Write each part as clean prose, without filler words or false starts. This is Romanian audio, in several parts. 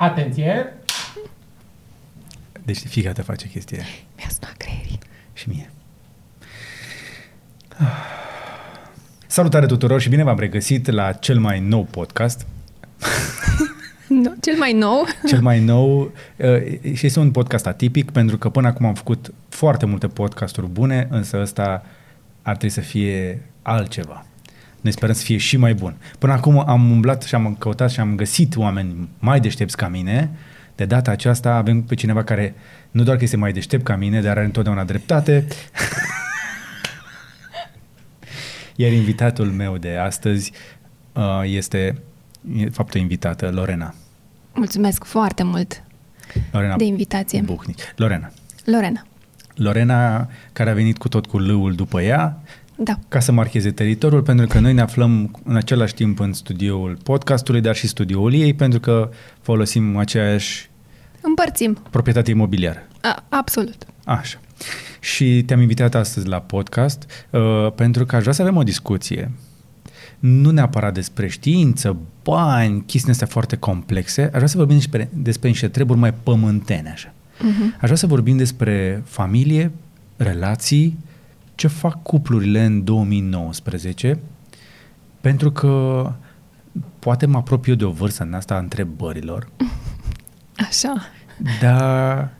Atenție! Deci fiica ta face chestia. Mi-a sunat creierii. Și mie. Salutare tuturor și bine v-am regăsit la cel mai nou podcast. No, cel mai nou. Cel mai nou. Și este un podcast atipic pentru că până acum am făcut foarte multe podcasturi bune, însă ăsta ar trebui să fie altceva. Noi sperăm să fie și mai bun. Până acum am umblat și am căutat și am găsit oameni mai deștepți ca mine. De data aceasta avem pe cineva care nu doar că este mai deștept ca mine, dar are întotdeauna dreptate. Iar invitatul meu de astăzi este, de fapt, o invitată, Lorena. Mulțumesc foarte mult, Lorena, de invitație. Bucnic. Lorena, care a venit cu tot cu L-ul după ea, da, ca să marcheze teritoriul, pentru că noi ne aflăm în același timp în studioul podcastului, dar și studioul ei, pentru că folosim aceeași... Împărțim. Proprietate imobiliară. Absolut. Așa. Și te-am invitat astăzi la podcast pentru că aș vrea să avem o discuție. Nu neapărat despre știință, bani, chestiile astea foarte complexe. Aș vrea să vorbim despre niște treburi mai pământene, așa. Uh-huh. Aș vrea să vorbim despre familie, relații, ce fac cuplurile în 2019, pentru că poate mă apropii eu de o vârstă în asta a întrebărilor. Așa. Dar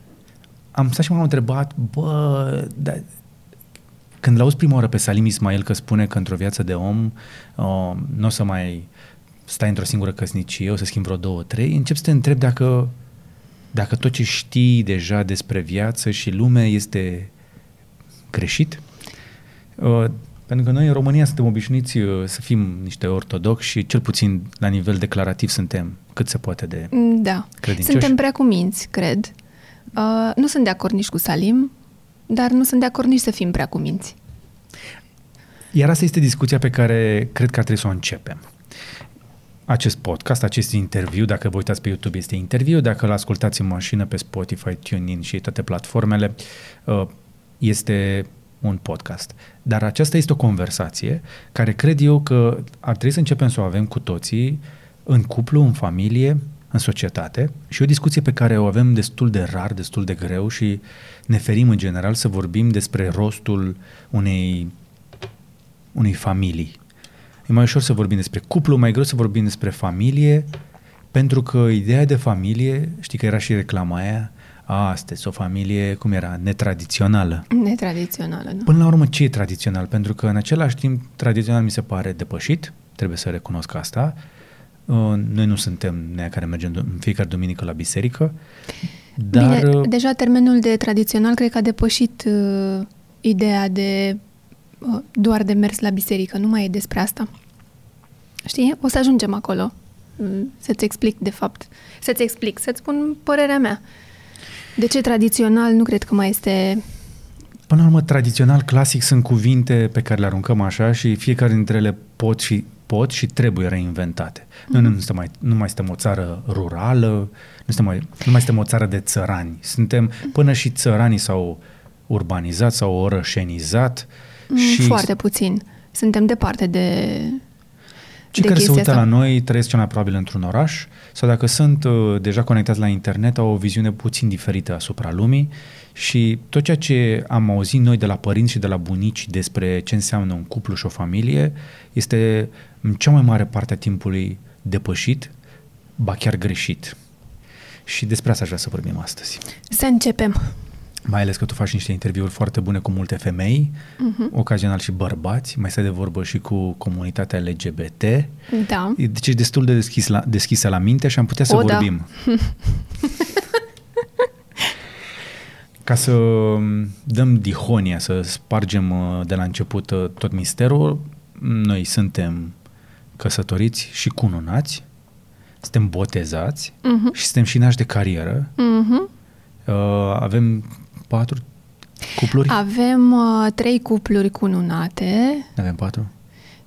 am stat și m-am întrebat, când l-auzi prima oară pe Salim Ismail că spune că într-o viață de om nu o să mai stai într-o singură căsnicie, o să schimbi vreo 2-3, începi să te întrebi dacă tot ce știi deja despre viață și lume este greșit. Pentru că noi în România suntem obișnuiți să fim niște ortodoxi și cel puțin la nivel declarativ suntem cât se poate de credincioși. Suntem prea cuminți, cred. Nu sunt de acord nici cu Salim, dar nu sunt de acord nici să fim prea cuminți. Iar asta este discuția pe care cred că ar trebui să o începem. Acest podcast, acest interviu, dacă vă uitați pe YouTube este interviu, dacă îl ascultați în mașină pe Spotify, TuneIn și toate platformele, este un podcast. Dar aceasta este o conversație care cred eu că ar trebui să începem să o avem cu toții în cuplu, în familie, în societate și o discuție pe care o avem destul de rar, destul de greu și ne ferim în general să vorbim despre rostul unei familii. E mai ușor să vorbim despre cuplu, mai greu să vorbim despre familie, pentru că ideea de familie, știi că era și reclama aia, astăzi, o familie, cum era, netradițională. Netradițională, nu? Până la urmă, ce e tradițional? Pentru că în același timp, tradițional mi se pare depășit, trebuie să recunosc asta. Noi nu suntem nea care mergem în fiecare duminică la biserică, dar... Bine, deja termenul de tradițional cred că a depășit ideea de doar de mers la biserică, nu mai e despre asta. Știi? O să ajungem acolo. Să-ți explic, de fapt. Să-ți spun părerea mea. De ce tradițional nu cred că mai este... Până la urmă, tradițional, clasic, sunt cuvinte pe care le aruncăm așa și fiecare dintre ele pot și trebuie reinventate. Noi nu mai suntem o țară rurală, nu mai suntem o țară de țărani. Suntem, până și țăranii s-au urbanizat, s-au orășenizat. Și foarte puțin. Suntem departe de cei care se uită la noi trăiesc cel mai probabil într-un oraș sau dacă sunt deja conectați la internet au o viziune puțin diferită asupra lumii și tot ceea ce am auzit noi de la părinți și de la bunici despre ce înseamnă un cuplu și o familie este în cea mai mare parte a timpului depășit, ba chiar greșit. Și despre asta aș vrea să vorbim astăzi. Să începem! Mai ales că tu faci niște interviuri foarte bune cu multe femei, ocazional și bărbați, mai stai de vorbă și cu comunitatea LGBT. Da. Deci ești destul de deschisă la minte și am putea să vorbim. Da. Ca să dăm dihonia, să spargem de la început tot misterul, noi suntem căsătoriți și cununați, suntem botezați și suntem și nași de carieră. Avem 4 cupluri? Avem 3 cupluri cununate. Avem 4?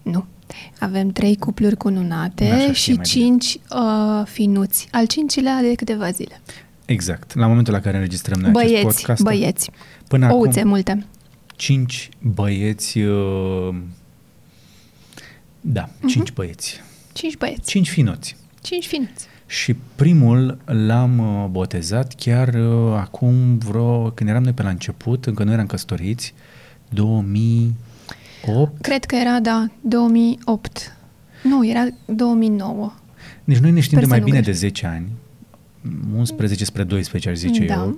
Nu. Avem 3 cupluri cununate și 5 finuți. Al 5-lea de câteva zile. Exact. La momentul la care înregistrăm noi acest podcast. Băieți. Până ouțe acum, multe. 5 băieți. 5 băieți. 5 băieți. 5 finuți. Și primul l-am botezat chiar acum vreo, când eram noi pe la început, încă nu eram căsătoriți, 2008? Cred că era, da, 2008. Nu, era 2009. Deci noi ne știm de mai bine de 10 ani, 11 spre 12, aș zice eu,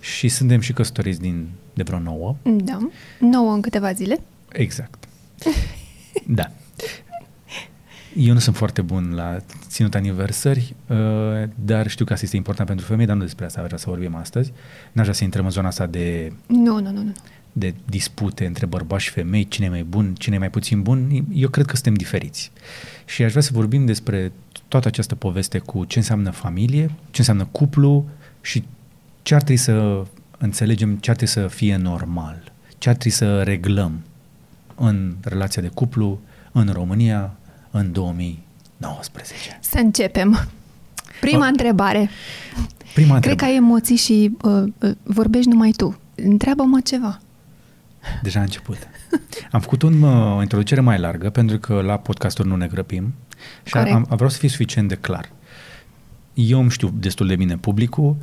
și suntem și căsătoriți de vreo 9. Da, 9 în câteva zile. Exact. Da. Eu nu sunt foarte bun la ținut aniversări, dar știu că asta este important pentru femei, dar nu despre asta vreau să vorbim astăzi. N-aș vrea să intrăm în zona asta de... Nu. De dispute între bărbați și femei, cine e mai bun, cine e mai puțin bun, eu cred că suntem diferiți. Și aș vrea să vorbim despre toată această poveste cu ce înseamnă familie, ce înseamnă cuplu și ce ar trebui să înțelegem, ce ar trebui să fie normal, ce ar trebui să reglăm în relația de cuplu în România în 2019. Să începem. Prima întrebare. Cred că ai emoții și vorbești numai tu. Întreabă-mă ceva. Deja a început. Am făcut o introducere mai largă, pentru că la podcasturi nu ne grăbim și vreau să fiu suficient de clar. Eu îmi știu destul de bine publicul,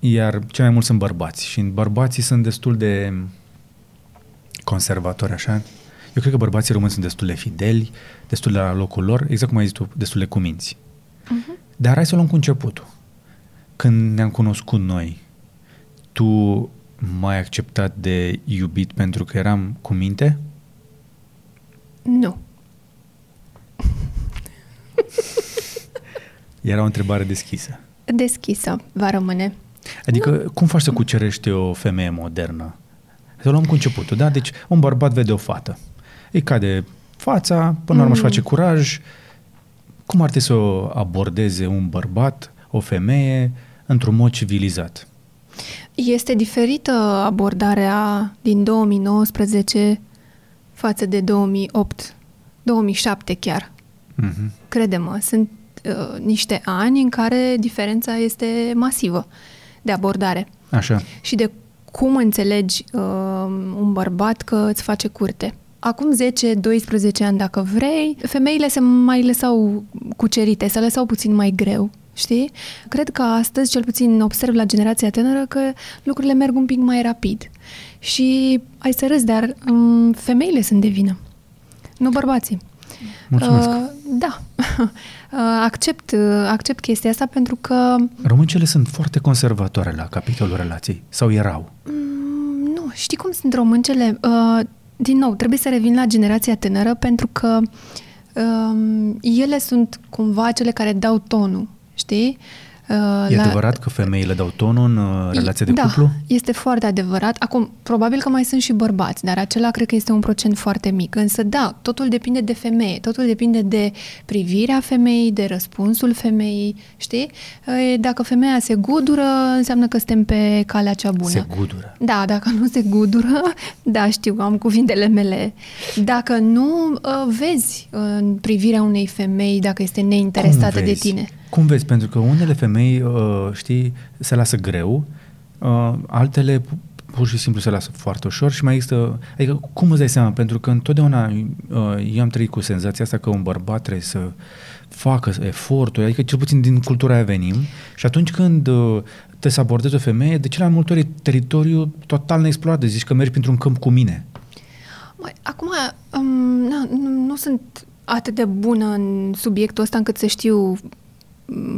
iar cei mai mulți sunt bărbați și bărbații sunt destul de conservatori, așa. Eu cred că bărbații români sunt destul de fideli, destul de la locul lor, exact cum ai zis tu, destul de cuminți. Uh-huh. Dar hai să o luăm cu începutul. Când ne-am cunoscut noi, tu m-ai acceptat de iubit pentru că eram cu minte? Nu. Era o întrebare deschisă. Deschisă, va rămâne. Adică, cum faci să cucerești o femeie modernă? Să luăm cu începutul, da? Deci, un bărbat vede o fată. Îi cade fața, până la urmă își face curaj. Cum ar trebui să o abordeze un bărbat, o femeie, într-un mod civilizat? Este diferită abordarea din 2019 față de 2008, 2007 chiar. Mm-hmm. Crede-mă, sunt niște ani în care diferența este masivă de abordare. Așa. Și de cum înțelegi un bărbat că îți face curte. Acum 10-12 ani, dacă vrei, femeile se mai lăsau cucerite, se lăsau puțin mai greu. Știi? Cred că astăzi, cel puțin observ la generația tânără, că lucrurile merg un pic mai rapid. Și ai să râzi, dar femeile sunt de vină, nu bărbații. Mulțumesc. Da. Accept chestia asta pentru că... Româncele sunt foarte conservatoare la capitolul relației. Sau erau? Nu. Știi cum sunt româncele? Din nou, trebuie să revin la generația tânără pentru că ele sunt cumva cele care dau tonul. Știi? E adevărat că femeile dau tonul în relația de cuplu? Da, este foarte adevărat. Acum, probabil că mai sunt și bărbați, dar acela cred că este un procent foarte mic. Însă, da, totul depinde de femeie, totul depinde de privirea femeii, de răspunsul femeii, știi? Dacă femeia se gudură, înseamnă că suntem pe calea cea bună. Se gudură. Da, dacă nu se gudură, da, știu, am cuvintele mele. Dacă nu, vezi în privirea unei femei dacă este neinteresată de tine. Cum vezi? Pentru că unele femei, știi, se lasă greu, altele pur și simplu se lasă foarte ușor și mai există... Adică, cum îți dai seama? Pentru că întotdeauna eu am trăit cu senzația asta că un bărbat trebuie să facă eforturi, adică cel puțin din cultura aia venim și atunci când te să abordezi o femeie, de cele mai multe ori e teritoriu total neexplorat, zici că mergi printr-un câmp cu mine. Acum, nu sunt atât de bună în subiectul ăsta încât să știu...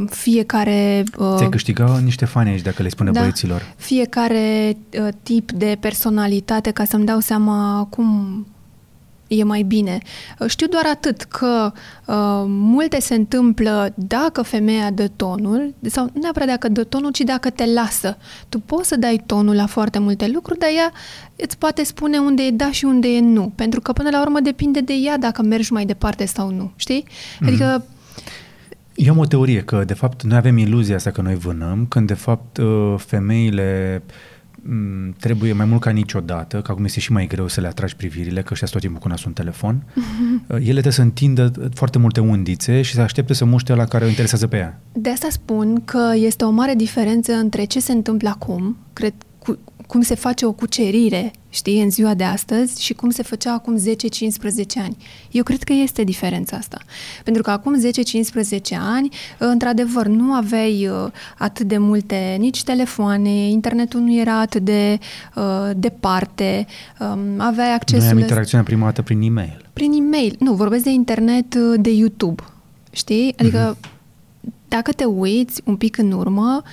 fiecare... Ți-ai câștigat niște fani aici, dacă le spune băieților. Fiecare tip de personalitate, ca să-mi dau seama cum e mai bine. Știu doar atât, că multe se întâmplă dacă femeia dă tonul, sau nu neapărat dacă dă tonul, ci dacă te lasă. Tu poți să dai tonul la foarte multe lucruri, dar ea îți poate spune unde e da și unde e nu. Pentru că, până la urmă, depinde de ea dacă mergi mai departe sau nu. Știi? Adică... Mm-hmm. Eu am o teorie că, de fapt, noi avem iluzia asta că noi vânăm, când, de fapt, femeile trebuie mai mult ca niciodată, că acum este și mai greu să le atragi privirile, că ăștia tot timpul cu nasul în telefon, ele trebuie să întindă foarte multe undițe și să aștepte să muște la care o interesează pe ea. De asta spun că este o mare diferență între ce se întâmplă acum, cred, cum se face o cucerire, știi, în ziua de astăzi și cum se făcea acum 10-15 ani. Eu cred că este diferența asta. Pentru că acum 10-15 ani, într-adevăr, nu aveai atât de multe, nici telefoane, internetul nu era atât de departe, aveai accesul... Nu am interacțiunea prima dată prin e-mail. Prin e-mail. Nu, vorbesc de internet, de YouTube, știi? Adică, dacă te uiți un pic în urmă,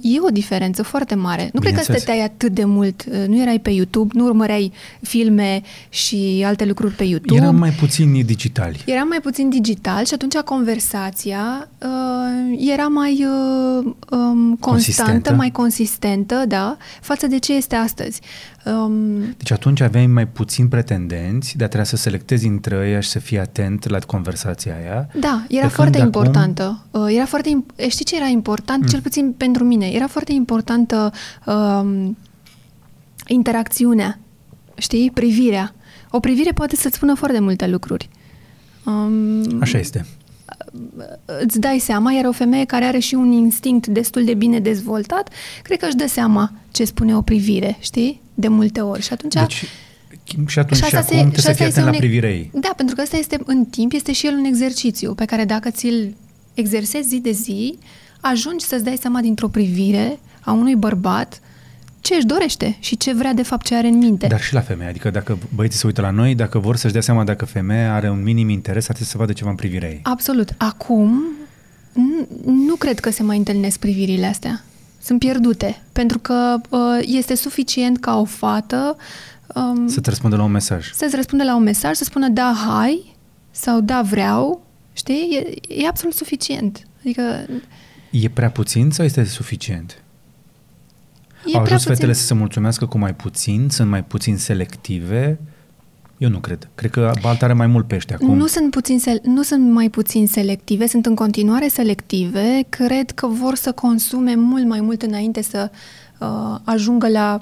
e o diferență foarte mare. Nu cred că stăteai atât de mult, nu erai pe YouTube, nu urmăreai filme și alte lucruri pe YouTube. Eram mai puțin digitali. Eram mai puțin digital și atunci conversația era mai constantă, mai consistentă, da, față de ce este astăzi. Deci atunci aveai mai puțin pretendenți, dar trebuia să selectezi între ei și să fii atent la conversația aia. Da, era foarte importantă. Știi ce era important? Cel puțin pentru mine. Era foarte importantă interacțiunea, știi? Privirea. O privire poate să-ți spună foarte multe lucruri. Așa este. Îți dai seama, iar o femeie care are și un instinct destul de bine dezvoltat, cred că își dă seama ce spune o privire, știi? De multe ori. Și atunci... Deci, și acum te să fii atent la privirea ei. Da, pentru că asta este în timp, este și el un exercițiu pe care dacă ți-l exersezi zi de zi, ajungi să-ți dai seama dintr-o privire a unui bărbat ce își dorește și ce vrea de fapt, ce are în minte. Dar și la femeie, adică dacă băieții se uită la noi, dacă vor să-și dea seama dacă femeia are un minim interes, ar trebui să vadă ceva în privirea ei. Absolut. Acum nu cred că se mai întâlnesc privirile astea. Sunt pierdute. Pentru că este suficient ca o fată să-ți răspundă la un mesaj. Să-ți răspundă la un mesaj, să spună da, hai, sau da, vreau, știi? E absolut suficient. Adică... E prea puțin sau este suficient? Au ajuns fetele să se mulțumească cu mai puțin, sunt mai puțin selective? Eu nu cred. Cred că balta are mai mult pește acum. Nu sunt mai puțin selective, sunt în continuare selective. Cred că vor să consume mult mai mult înainte să ajungă la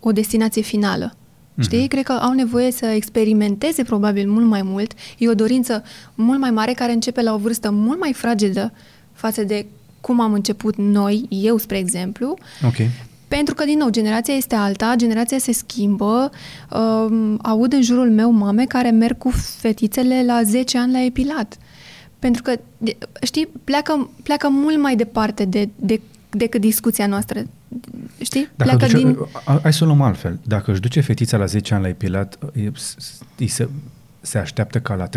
o destinație finală. Știi? Cred că au nevoie să experimenteze probabil mult mai mult. E o dorință mult mai mare care începe la o vârstă mult mai fragedă față de cum am început noi, eu, spre exemplu. Okay. Pentru că, din nou, generația este alta, generația se schimbă. Aud în jurul meu mame care merg cu fetițele la 10 ani la epilat. Pentru că, știi, pleacă mult mai departe decât discuția noastră. Știi? Hai să o luăm altfel. Dacă își duce fetița la 10 ani la epilat, se așteaptă ca la 13-14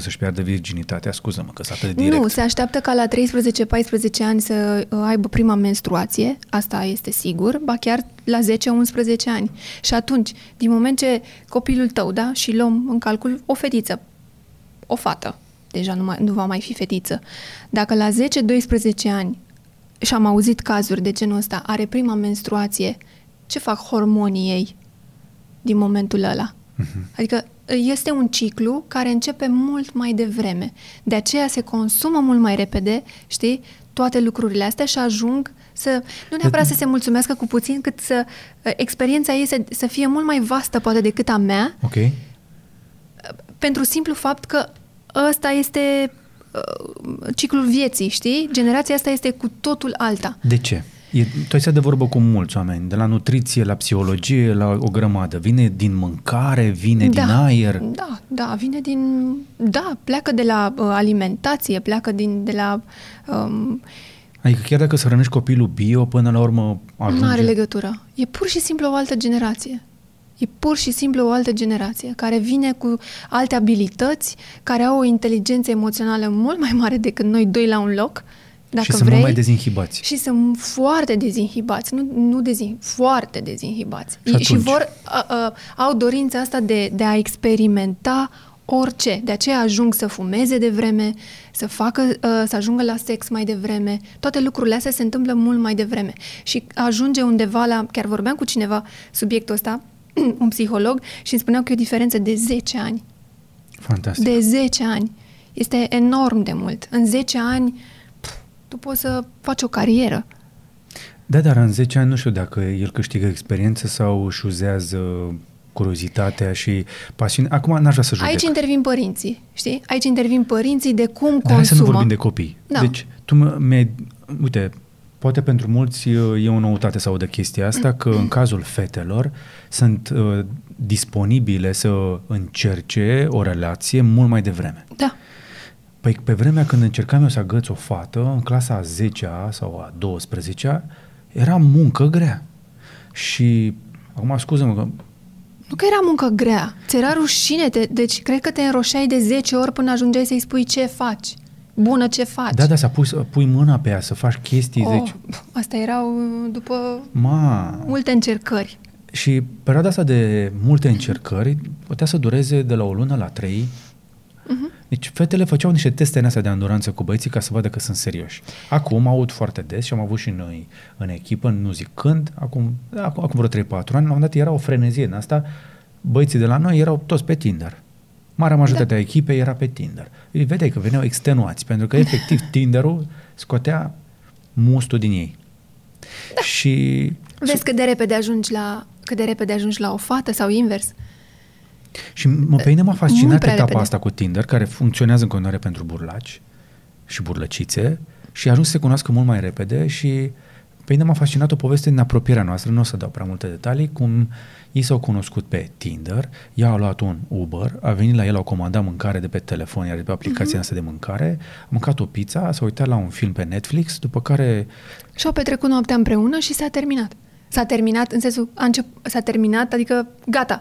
să-și piardă virginitatea, scuză-mă că s-a atât de direct. Nu, se așteaptă ca la 13-14 ani să aibă prima menstruație, asta este sigur, ba chiar la 10-11 ani. Și atunci, din moment ce copilul tău, da, și luăm în calcul o fetiță, o fată, deja nu va mai fi fetiță, dacă la 10-12 ani, și am auzit cazuri de genul ăsta, are prima menstruație, ce fac hormonii ei din momentul ăla? Adică este un ciclu care începe mult mai devreme. De aceea se consumă mult mai repede, știi, toate lucrurile astea și ajung să, nu neapărat să se mulțumească cu puțin, cât să experiența ei să fie mult mai vastă, poate, decât a mea. Ok. Pentru simplu fapt că ăsta este ciclul vieții, știi? Generația asta este cu totul alta. De ce? Tu ai stat de vorbă cu mulți oameni, de la nutriție, la psihologie, la o grămadă. Vine din mâncare, vine din aer. Da, vine din... Da, pleacă de la alimentație, pleacă de la... Adică chiar dacă să hrănești copilul bio, până la urmă ajunge... Nu are legătură. E pur și simplu o altă generație. E pur și simplu o altă generație care vine cu alte abilități, care au o inteligență emoțională mult mai mare decât noi doi la un loc. Dacă și sunt mult mai dezinhibați. Și sunt foarte dezinhibați. Foarte dezinhibați. Și vor, au dorința asta de a experimenta orice. De aceea ajung să fumeze devreme, să ajungă la sex mai devreme. Toate lucrurile astea se întâmplă mult mai devreme. Și ajunge undeva la... Chiar vorbeam cu cineva subiectul ăsta, un psiholog, și îmi spuneau că e o diferență de 10 ani. Fantastic. De 10 ani. Este enorm de mult. În 10 ani... Tu poți să faci o carieră. Da, dar în 10 ani nu știu dacă el câștigă experiență sau își uzează curiozitatea și pasiunea. Acum n-aș vrea să judec. Aici intervin părinții, știi? Aici intervin părinții de cum consumă. Dar hai să nu vorbim de copii. Da. Deci, uite, Poate pentru mulți e o noutate să audă chestia asta, că în cazul fetelor sunt disponibile să încerce o relație mult mai devreme. Da. Păi pe vremea când încercam eu să agăț o fată, în clasa a 10-a sau a 12-a, era muncă grea. Și, acum scuză-mă că... Nu că era muncă grea, ți era rușine, deci cred că te înroșeai de 10 ori până ajungeai să-i spui ce faci. Bună, ce faci? Da, da, să pui mâna pe ea, să faci chestii, deci... Asta erau după multe încercări. Și perioada asta de multe încercări putea să dureze de la o lună la 3. Uh-huh. Deci fetele făceau niște teste în astea de anduranță cu băieții ca să vadă că sunt serioși. Acum aud foarte des și am avut și noi în echipă, nu zic când, acum vreo 3-4 ani, la un moment dat era o frenezie în asta, băieții de la noi erau toți pe Tinder. Marea majoritatea echipei era pe Tinder. Îi vedeai că veneau extenuați, pentru că efectiv Tinder-ul scotea mustul din ei. Da. Și vezi că de repede ajungi la o fată sau invers. Și pe mine m-a fascinat etapa asta cu Tinder, care funcționează în continuare pentru burlaci și burlăcițe și ajung să se cunoască mult mai repede și pe mine m-a fascinat o poveste din apropierea noastră, nu o să dau prea multe detalii, cum ei s-au cunoscut pe Tinder, ea a luat un Uber, a venit la el, a comandat mâncare de pe telefon, iar de pe aplicația asta de mâncare, a mâncat o pizza, s-a uitat la un film pe Netflix, după care... Și-au petrecut noaptea împreună și s-a terminat. S-a terminat în sensul, s-a terminat, adică gata.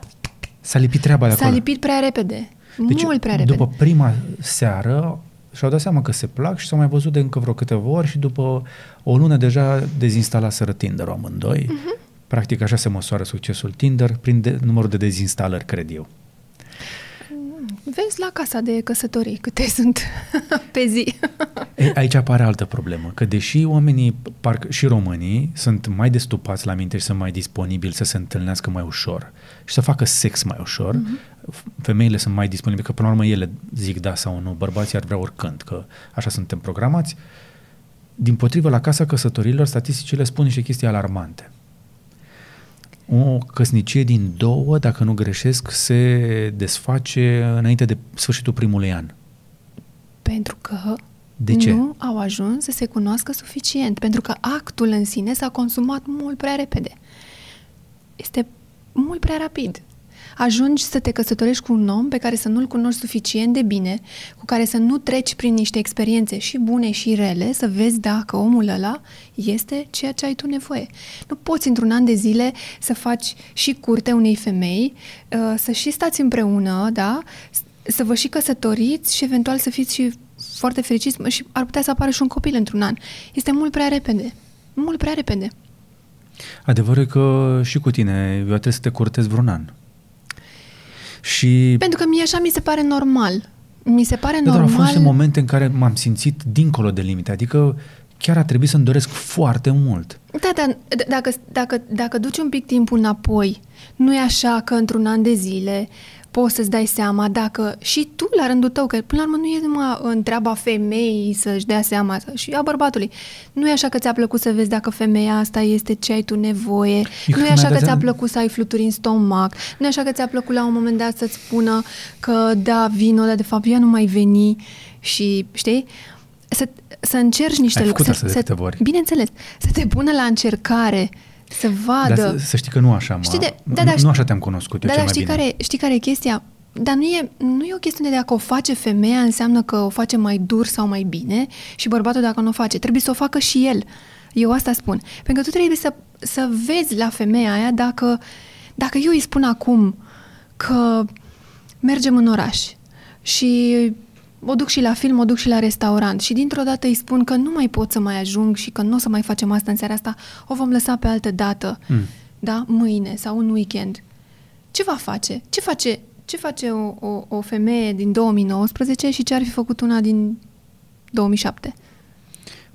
S-a lipit treaba de acolo. S-a lipit prea repede, deci, mult prea repede. După prima seară și-au dat seama că se plac și s-au mai văzut de încă vreo câteva ori și după o lună deja dezinstalaseră Tinder-ul amândoi. Uh-huh. Practic așa se măsoară succesul Tinder prin numărul de dezinstalări, cred eu. Vezi la casa de căsătorii câte sunt pe zi. Aici apare altă problemă, că deși oamenii și românii sunt mai destupați la minte și sunt mai disponibili să se întâlnească mai ușor și să facă sex mai ușor, femeile sunt mai disponibile, că până la urmă ele zic da sau nu, bărbații ar vrea oricând, că așa suntem programați. Dimpotrivă, la casa căsătorilor, statisticile spun niște chestii alarmante. O căsnicie din 2, dacă nu greșesc, se desface înainte de sfârșitul primului an. Pentru că nu au ajuns să se cunoască suficient, pentru că actul în sine s-a consumat mult prea repede. Este mult prea rapid. Ajungi să te căsătorești cu un om pe care să nu-l cunoști suficient de bine, cu care să nu treci prin niște experiențe și bune și rele, să vezi dacă omul ăla este ceea ce ai tu nevoie. Nu poți într-un an de zile să faci și curte unei femei, să și stați împreună, da? Să vă și căsătoriți și eventual să fiți și foarte fericiți și ar putea să apară și un copil într-un an. Este mult prea repede. Mult prea repede. Adevărul e că și cu tine eu trebuie să te curtez vreun an. Și pentru că mie așa mi se pare normal. Mi se pare normal. Dar au fost momente în care m-am simțit dincolo de limite. Adică chiar a trebuit să-mi doresc foarte mult. Da, dar dacă duci un pic timpul înapoi, nu e așa că într-un an de zile poți să-ți dai seama dacă și tu la rândul tău, că până la urmă nu e numai în treaba femeii să-și dea seama și a bărbatului. Nu e așa că ți-a plăcut să vezi dacă femeia asta este ce ai tu nevoie, nu e așa că ți-a plăcut să ai fluturi în stomac, nu e așa că ți-a plăcut la un moment dat să-ți spună că da, vino, dar de fapt ea nu mai veni și știi? Să încerci niște lucruri. Bineînțeles, să te pună la încercare. Să vadă. Dar să știi că nu așa, nu așa te-am cunoscut eu cel mai bine. Știi care e chestia? Dar nu e o chestiune de dacă o face femeia înseamnă că o face mai dur sau mai bine și bărbatul dacă nu o face. Trebuie să o facă și el. Eu asta spun. Pentru că tu trebuie să vezi la femeia aia dacă eu îi spun acum că mergem în oraș și o duc și la film, o duc și la restaurant și dintr-o dată îi spun că nu mai pot să mai ajung și că nu o să mai facem asta în seara asta, o vom lăsa pe altă dată, da? Mâine sau un weekend. Ce va face? Ce face o femeie din 2019 și ce ar fi făcut una din 2007?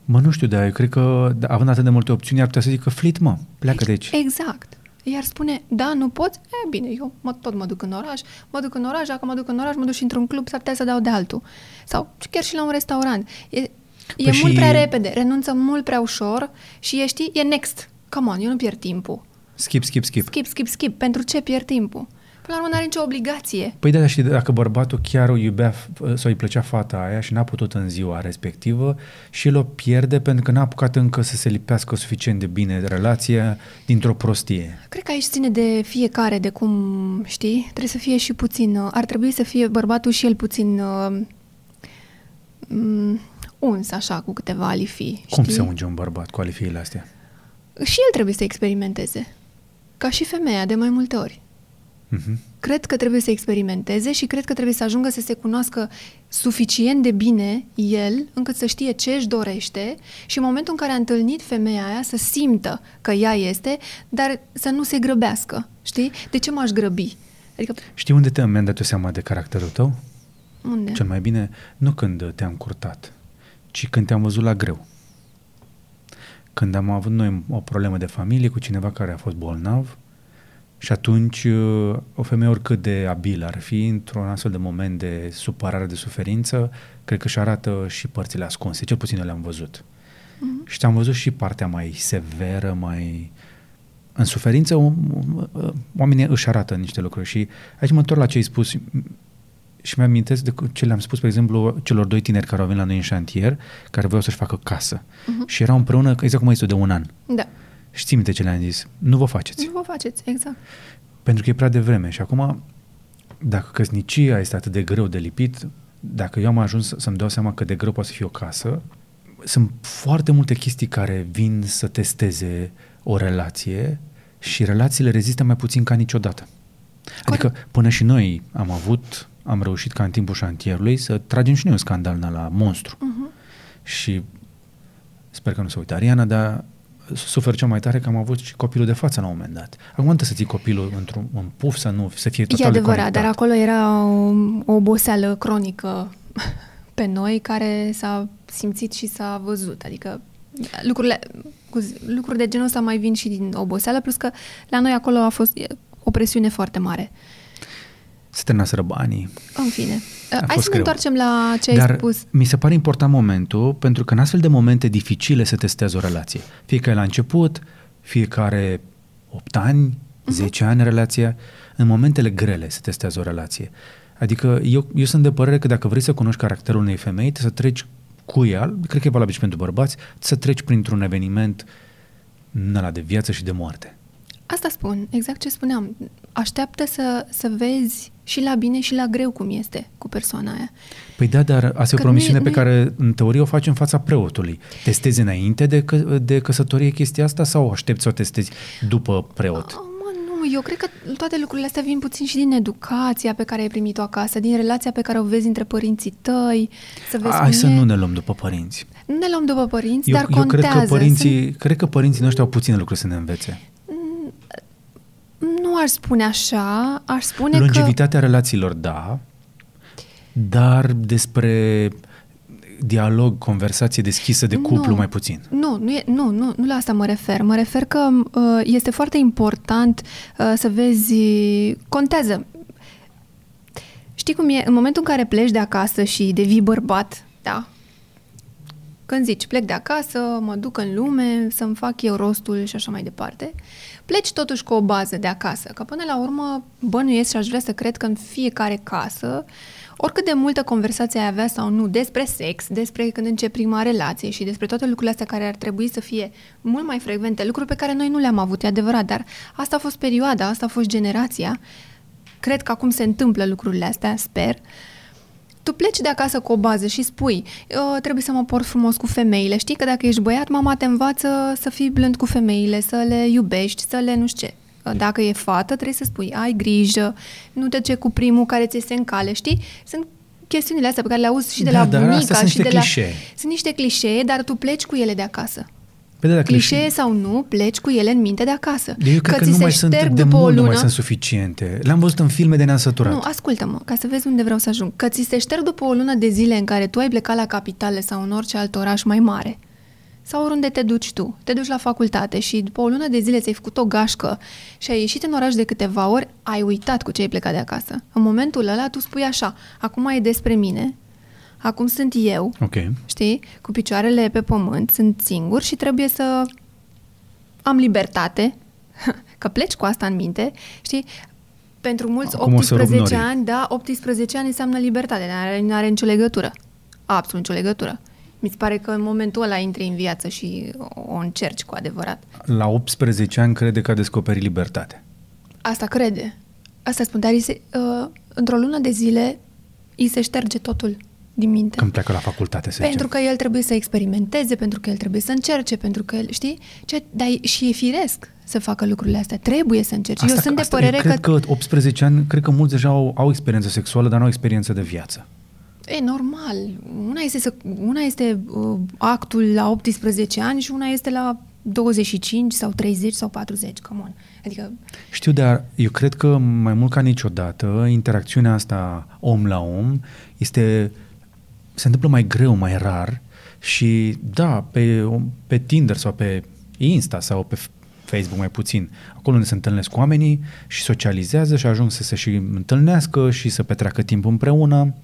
Mă, nu știu, dar eu cred că având atât de multe opțiuni ar putea să zic că flit, mă, pleacă de aici. Exact. Iar spune, da, nu poți? E bine, eu tot mă duc în oraș, dacă mă duc în oraș, mă duc și într-un club, s-ar putea să dau de altul. Sau chiar și la un restaurant. E mult prea repede, renunță mult prea ușor și e next. Come on, eu nu pierd timpul. Skip. Pentru ce pierd timpul? până la urmă n-are nicio obligație. Păi da, și dacă bărbatul chiar o iubea sau îi plăcea fata aia și n-a putut în ziua respectivă și el o pierde pentru că n-a apucat încă să se lipească suficient de bine relația dintr-o prostie. Cred că aici ține de fiecare, de cum, știi, trebuie să fie și puțin, ar trebui să fie bărbatul și el puțin uns așa cu câteva alifii. Știi? Cum se unge un bărbat cu alifiile astea? Și el trebuie să experimenteze. Ca și femeia, de mai multe ori. Uh-huh. Cred că trebuie să experimenteze și cred că trebuie să ajungă să se cunoască suficient de bine el, încât să știe ce își dorește și în momentul în care a întâlnit femeia aia să simtă că ea este, dar să nu se grăbească. Știi? De ce m-aș grăbi? Adică... Știi unde te-am dat o seama de caracterul tău? Unde? Cel mai bine, nu când te-am curtat, ci când te-am văzut la greu. Când am avut noi o problemă de familie cu cineva care a fost bolnav și atunci o femeie oricât de abilă ar fi, într-un astfel de moment de supărare, de suferință, cred că își arată și părțile ascunse, cel puțin eu le-am văzut. Uh-huh. Și am văzut și partea mai severă, mai... În suferință oamenii își arată niște lucruri și aici mă întorc la ce ai spus și mi-am amintesc de ce le-am spus, pe exemplu, celor doi tineri care au venit la noi în șantier, care voiau să-și facă casă. Uh-huh. Și erau împreună, exact cum ai zis, de un an. Da. Și ții minte ce le-am zis. Nu vă faceți. Nu vă faceți, exact. Pentru că e prea devreme. Și acum, dacă căsnicia este atât de greu de lipit, dacă eu am ajuns să-mi dau seama că de greu poate să fie o casă, sunt foarte multe chestii care vin să testeze o relație și relațiile rezistă mai puțin ca niciodată. Corect. Adică până și noi am reușit ca în timpul șantierului să tragem și noi un scandal la monstru. Uh-huh. Și sper că nu se uită Ariana, dar sufer cel mai tare că am avut și copilul de față la un moment dat. Acum trebuie să ții copilul într-un puf să fie total deconectat. E adevărat, dar acolo era o oboseală cronică pe noi care s-a simțit și s-a văzut. Adică lucruri de genul ăsta mai vin și din oboseală, plus că la noi acolo a fost o presiune foarte mare. Se terminaseră banii. În fine. Hai să ne întoarcem la ce ai spus. Dar mi se pare important momentul, pentru că în astfel de momente dificile se testează o relație. Fie că e la început, fiecare 8 ani, 10 ani relația, în momentele grele se testează o relație. Adică eu sunt de părere că dacă vrei să cunoști caracterul unei femei, trebuie să treci cu ea, cred că e valabil și pentru bărbați, să treci printr-un eveniment ăla de viață și de moarte. Asta spun, exact ce spuneam. Așteaptă să vezi și la bine și la greu cum este cu persoana aia. Păi da, dar asta e o promisiune pe care în teorie o faci în fața preotului. Testezi înainte de căsătorie chestia asta sau aștepți să o testezi după preot? Nu, eu cred că toate lucrurile astea vin puțin și din educația pe care ai primit-o acasă, din relația pe care o vezi între părinții tăi. Hai să nu ne luăm după părinți. Nu ne luăm după părinți, dar contează. Eu cred că părinții noștri au puține lucruri să ne învețe. Nu aș spune așa, aș spune că... Longevitatea relațiilor, da, dar despre dialog, conversație deschisă de cuplu mai puțin. Nu la asta mă refer. Mă refer că este foarte important să vezi... Contează. Știi cum e? În momentul în care pleci de acasă și devii bărbat, da? Când zici, plec de acasă, mă duc în lume, să-mi fac eu rostul și așa mai departe... Pleci totuși cu o bază de acasă, că până la urmă bănuiesc și aș vrea să cred că în fiecare casă, oricât de multă conversație ai avea sau nu despre sex, despre când începe prima relație și despre toate lucrurile astea care ar trebui să fie mult mai frecvente, lucruri pe care noi nu le-am avut, e adevărat, dar asta a fost perioada, asta a fost generația, cred că acum se întâmplă lucrurile astea, sper. Tu pleci de acasă cu o bază și spui trebuie să mă port frumos cu femeile. Știi că dacă ești băiat, mama te învață să fii blând cu femeile, să le iubești, să le nu știu ce. Dacă e fată, trebuie să spui ai grijă, nu te duce cu primul care ți se încale, știi? Sunt chestiunile astea pe care le auzi și de la bunica și de la... Sunt niște clișee, dar tu pleci cu ele de acasă. Clișee sau nu, pleci cu ele în minte de acasă. Eu cred că nu mai sunt de mult, nu mai sunt suficiente. Le-am văzut în filme de ne-am săturat. Nu, ascultă-mă, ca să vezi unde vreau să ajung. Că ți se șterg după o lună de zile în care tu ai plecat la capitale sau în orice alt oraș mai mare. Sau oriunde te duci tu. Te duci la facultate și după o lună de zile ți-ai făcut o gașcă și ai ieșit în oraș de câteva ori, ai uitat cu ce ai plecat de acasă. În momentul ăla tu spui așa, acum e despre mine... Acum sunt eu, okay. Știi, cu picioarele pe pământ, sunt singur și trebuie să am libertate, că pleci cu asta în minte, știi, pentru mulți acum 18 ani, da, 18 ani înseamnă libertate, n-are nicio legătură. Absolut nicio legătură. Mi se pare că în momentul ăla intri în viață și o încerci cu adevărat. La 18 ani crede că a descoperit libertate. Asta crede. Asta spun, dar într-o lună de zile îi se șterge totul din minte. Când pleacă la facultate, să pentru zicem. Că el trebuie să experimenteze, pentru că el trebuie să încerce, pentru că el, știi? Dar și e firesc să facă lucrurile astea. Trebuie să încerci. Asta, eu sunt de părere că... Cred că 18 ani, cred că mulți deja au experiență sexuală, dar nu au experiență de viață. E normal. Una este actul la 18 ani și una este la 25 sau 30 sau 40, come on. Adică... Știu, dar eu cred că mai mult ca niciodată interacțiunea asta om la om se întâmplă mai greu, mai rar și da, pe Tinder sau pe Insta sau pe Facebook mai puțin, acolo unde se întâlnesc oamenii și socializează și ajung să se și întâlnească și să petreacă timp împreună,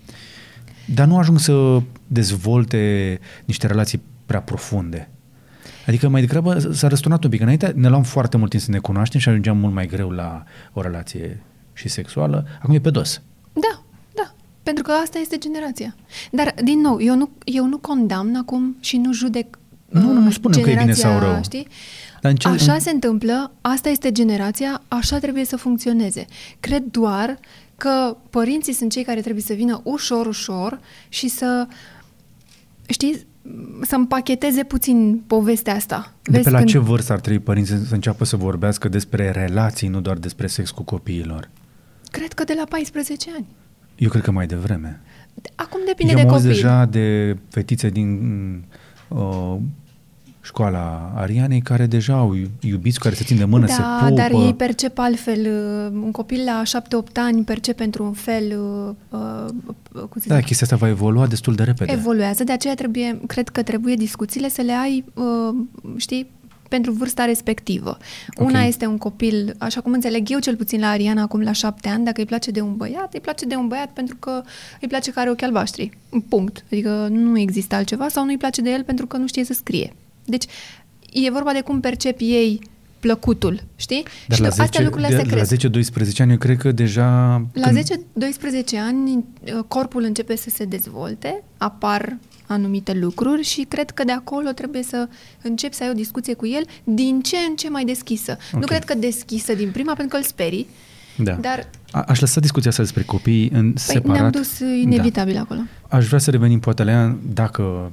dar nu ajung să dezvolte niște relații prea profunde. Adică mai degrabă s-a răsturnat un pic. Înainte ne luam foarte mult timp să ne cunoaștem și ajungeam mult mai greu la o relație și sexuală. Acum e pe dos. Da, da. Pentru că asta este generația. Dar, din nou, eu nu condamn acum și nu judec generația. Nu spunem că e bine sau rău. Știi? Așa se întâmplă, asta este generația, așa trebuie să funcționeze. Cred doar că părinții sunt cei care trebuie să vină ușor, ușor și să, știi, să împacheteze puțin povestea asta. De pe la ce vârstă ar trebui părinții să înceapă să vorbească despre relații, nu doar despre sex cu copiilor? Cred că de la 14 ani. Eu cred că mai devreme. Acum depinde de copil. Eu deja de fetițe din școala Arianei care deja au iubiți, care se țin de mână, da, se pupă. Da, dar ei percep altfel. Un copil la 7-8 ani percepe într-un fel... Da, chestia asta va evolua destul de repede. Evoluează, de aceea cred că trebuie discuțiile să le ai, știi, pentru vârsta respectivă. Okay. Una este un copil, așa cum înțeleg eu cel puțin la Ariana acum la 7 ani, dacă îi place de un băiat, îi place de un băiat pentru că îi place că are ochii albaștri. Punct. Adică nu există altceva sau nu îi place de el pentru că nu știe să scrie. Deci, e vorba de cum percep ei plăcutul, știi? Dar și astea lucrurile se cresc. La 10-12 ani, eu cred că deja... La 10-12 ani, corpul începe să se dezvolte, apar anumite lucruri și cred că de acolo trebuie să începi să ai o discuție cu el din ce în ce mai deschisă. Okay. Nu cred că deschisă din prima, pentru că îl sperii, da. Dar... Aș lăsa discuția asta despre copii în separat. Ne-am dus inevitabil acolo. Aș vrea să revenim poate la ea, dacă...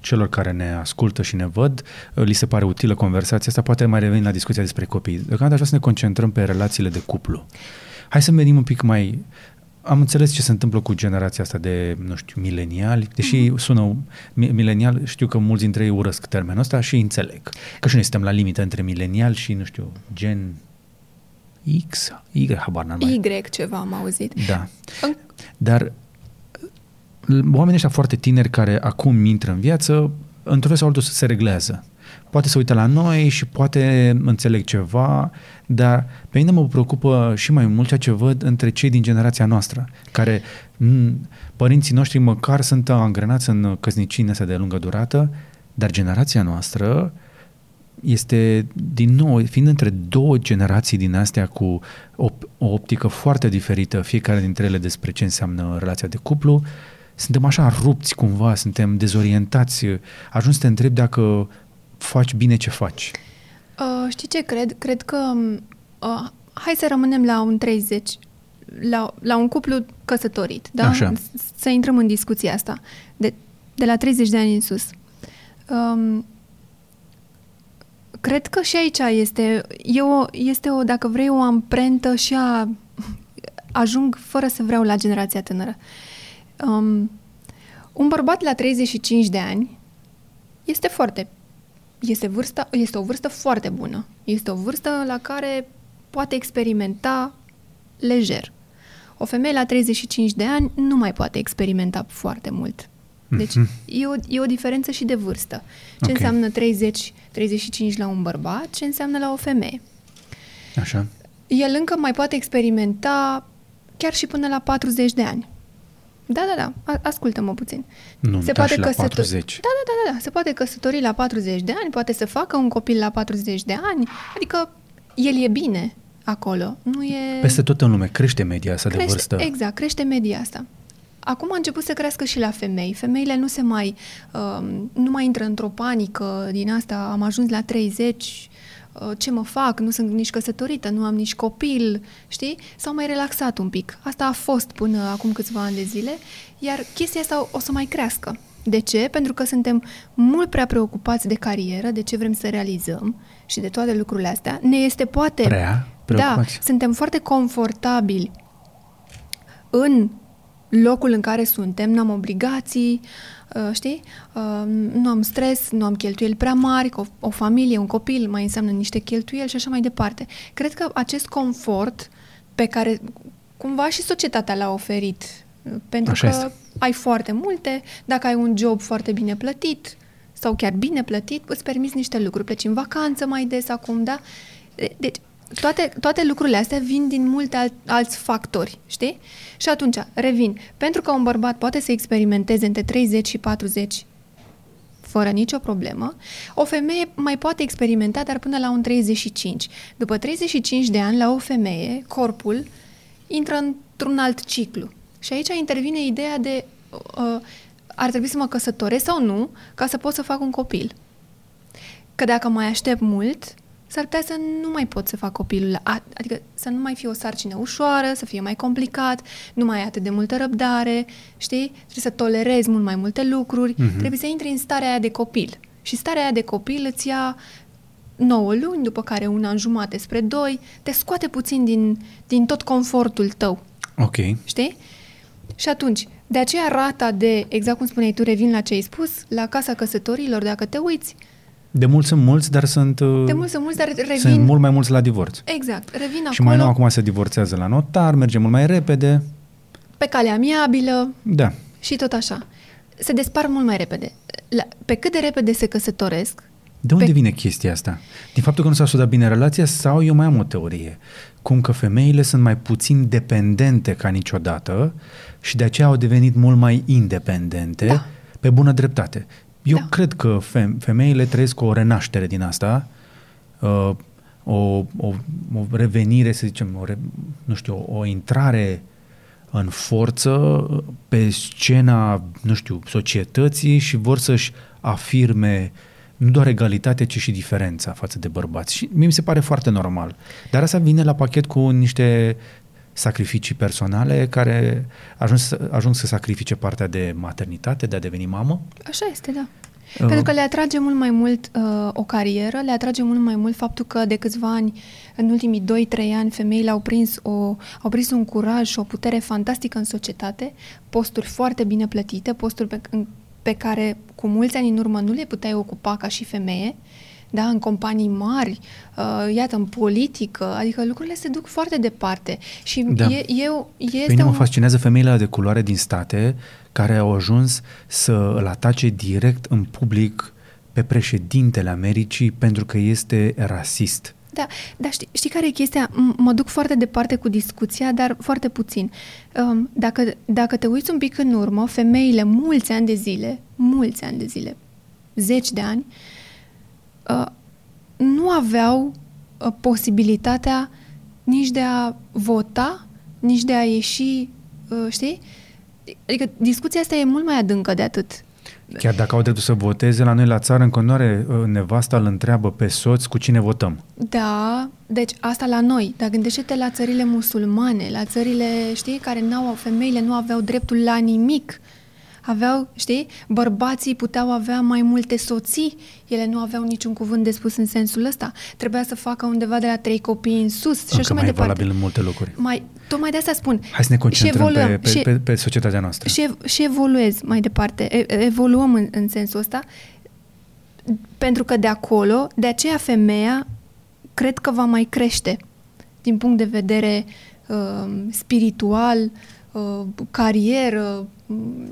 celor care ne ascultă și ne văd, li se pare utilă conversația asta, poate mai revenim la discuția despre copii. Deocamdată aș vrea să ne concentrăm pe relațiile de cuplu. Hai să venim un pic mai... Am înțeles ce se întâmplă cu generația asta de, nu știu, mileniali, deși sună milenial, știu că mulți dintre ei urăsc termenul ăsta și înțeleg. Că și noi suntem la limită între milenial și, nu știu, gen... X? Y, habar n-am mai. Y ceva am auzit. Da. Dar... Oamenii ăștia foarte tineri care acum intră în viață, într-un fel sau altul se reglează. Poate se uită la noi și poate înțeleg ceva, dar pe mine mă preocupă și mai mult ceea ce văd între cei din generația noastră, care părinții noștri măcar sunt angrenați în căsnicii astea de lungă durată, dar generația noastră este, din nou, fiind între două generații din astea cu o optică foarte diferită, fiecare dintre ele despre ce înseamnă relația de cuplu, suntem așa rupți cumva, suntem dezorientați. Ajungi să te întrebi dacă faci bine ce faci. Știi ce cred? Cred că hai să rămânem la un 30, la un cuplu căsătorit, da? Așa. Să intrăm în discuția asta. De la 30 de ani în sus. Cred că și aici este o, dacă vrei, o amprentă și ajung fără să vreau la generația tânără. Un bărbat la 35 de ani este o vârstă foarte bună. Este o vârstă la care poate experimenta lejer. O femeie la 35 de ani nu mai poate experimenta foarte mult. Deci e o diferență și de vârstă. Ce înseamnă 30-35 la un bărbat, ce înseamnă la o femeie. Așa. El încă mai poate experimenta chiar și până la 40 de ani. Da, ascultă-mă puțin. Nu, se poate la 40. Da, se poate căsători la 40 de ani, poate să facă un copil la 40 de ani, adică el e bine. acolo. Nu e... Peste tot în lume crește media asta de vârstă. Exact, crește media asta. Acum a început să crească și la femei. Femeile nu se mai, nu mai intră într-o panică din asta, am ajuns la 30, ce mă fac, nu sunt nici căsătorită, nu am nici copil, știi? S-au mai relaxat un pic. Asta a fost până acum câțiva ani de zile, iar chestia asta o să mai crească. De ce? Pentru că suntem mult prea preocupați de carieră, de ce vrem să realizăm și de toate lucrurile astea. Ne este poate... Prea preocupați. Da, suntem foarte confortabili în locul în care suntem, nu am obligații, știi? Nu am stres, nu am cheltuieli prea mari, o familie, un copil mai înseamnă niște cheltuieli și așa mai departe. Cred că acest confort pe care cumva și societatea l-a oferit, pentru așa că este. Ai foarte multe, dacă ai un job foarte bine plătit sau chiar bine plătit, îți permiți niște lucruri. Pleci în vacanță mai des acum, da? Deci, toate lucrurile astea vin din multe alți factori, știi? Și atunci, revin, pentru că un bărbat poate să experimenteze între 30 și 40 fără nicio problemă, o femeie mai poate experimenta, dar până la un 35. După 35 de ani, la o femeie, corpul intră într-un alt ciclu. Și aici intervine ideea de ar trebui să mă căsătoresc sau nu, ca să pot să fac un copil. Că dacă mai aștept mult, s-ar putea să nu mai pot să fac copilul, adică să nu mai fie o sarcină ușoară, să fie mai complicat, nu mai ai atât de multă răbdare, știi? Trebuie să tolerezi mult mai multe lucruri, trebuie să intri în starea aia de copil. Și starea aia de copil îți ia 9 luni, după care un an jumate spre 2, te scoate puțin din tot confortul tău. Ok. Știi? Și atunci, de aceea rata de, exact cum spuneai tu, revin la ce ai spus, la casa căsătorilor, dacă te uiți, sunt mult mai mulți la divorț. Exact, revin acolo. Și mai nou acum se divorțează la notar, merge mult mai repede. Pe calea amiabilă. Da. Și tot așa. Se despar mult mai repede. Pe cât de repede se căsătoresc? De unde vine chestia asta? Din faptul că nu s-a sudat bine relația sau eu mai am o teorie? Cum că femeile sunt mai puțin dependente ca niciodată și de aceea au devenit mult mai independente, da, pe bună dreptate. Eu cred că femeile trăiesc o renaștere din asta, o revenire, să zicem, o intrare în forță pe scena, societății și vor să-și afirme nu doar egalitatea, ci și diferența față de bărbați. Și mie mi se pare foarte normal. Dar asta vine la pachet cu niște sacrificii personale care ajung să sacrifice partea de maternitate, de a deveni mamă. Așa este, da. Pentru că le atrage mult mai mult o carieră, le atrage mult mai mult faptul că de câțiva ani, în ultimii 2-3 ani, femeile au prins un curaj și o putere fantastică în societate, posturi foarte bine plătite, posturi pe care cu mulți ani în urmă nu le puteai ocupa ca și femeie, da, în companii mari, iată, în politică, adică lucrurile se duc foarte departe. Și mă fascinează femeile de culoare din state care au ajuns să îl atace direct în public pe președintele Americii pentru că este rasist. Da, dar știi care e chestia? Mă duc foarte departe cu discuția, dar foarte puțin. Dacă te uiți un pic în urmă, femeile mulți ani de zile, 10 de ani, nu aveau posibilitatea nici de a vota, nici de a ieși, știi? Adică discuția asta e mult mai adâncă de atât. Chiar dacă au dreptul să voteze, la noi la țară în continuare nevasta îl întreabă pe soț cu cine votăm. Da, deci asta la noi. Dar gândește-te la țările musulmane, la țările, știi, care femeile nu aveau dreptul la nimic. Aveau, știi, bărbații puteau avea mai multe soții, ele nu aveau niciun cuvânt de spus în sensul ăsta. Trebuia să facă undeva de la 3 copii în sus și așa mai departe. Valabil în multe locuri. Tocmai de asta spun. Hai să ne concentrăm pe societatea noastră. Și evoluez mai departe. Evoluăm în sensul ăsta, pentru că de acolo, de aceea femeia cred că va mai crește din punct de vedere spiritual, carieră,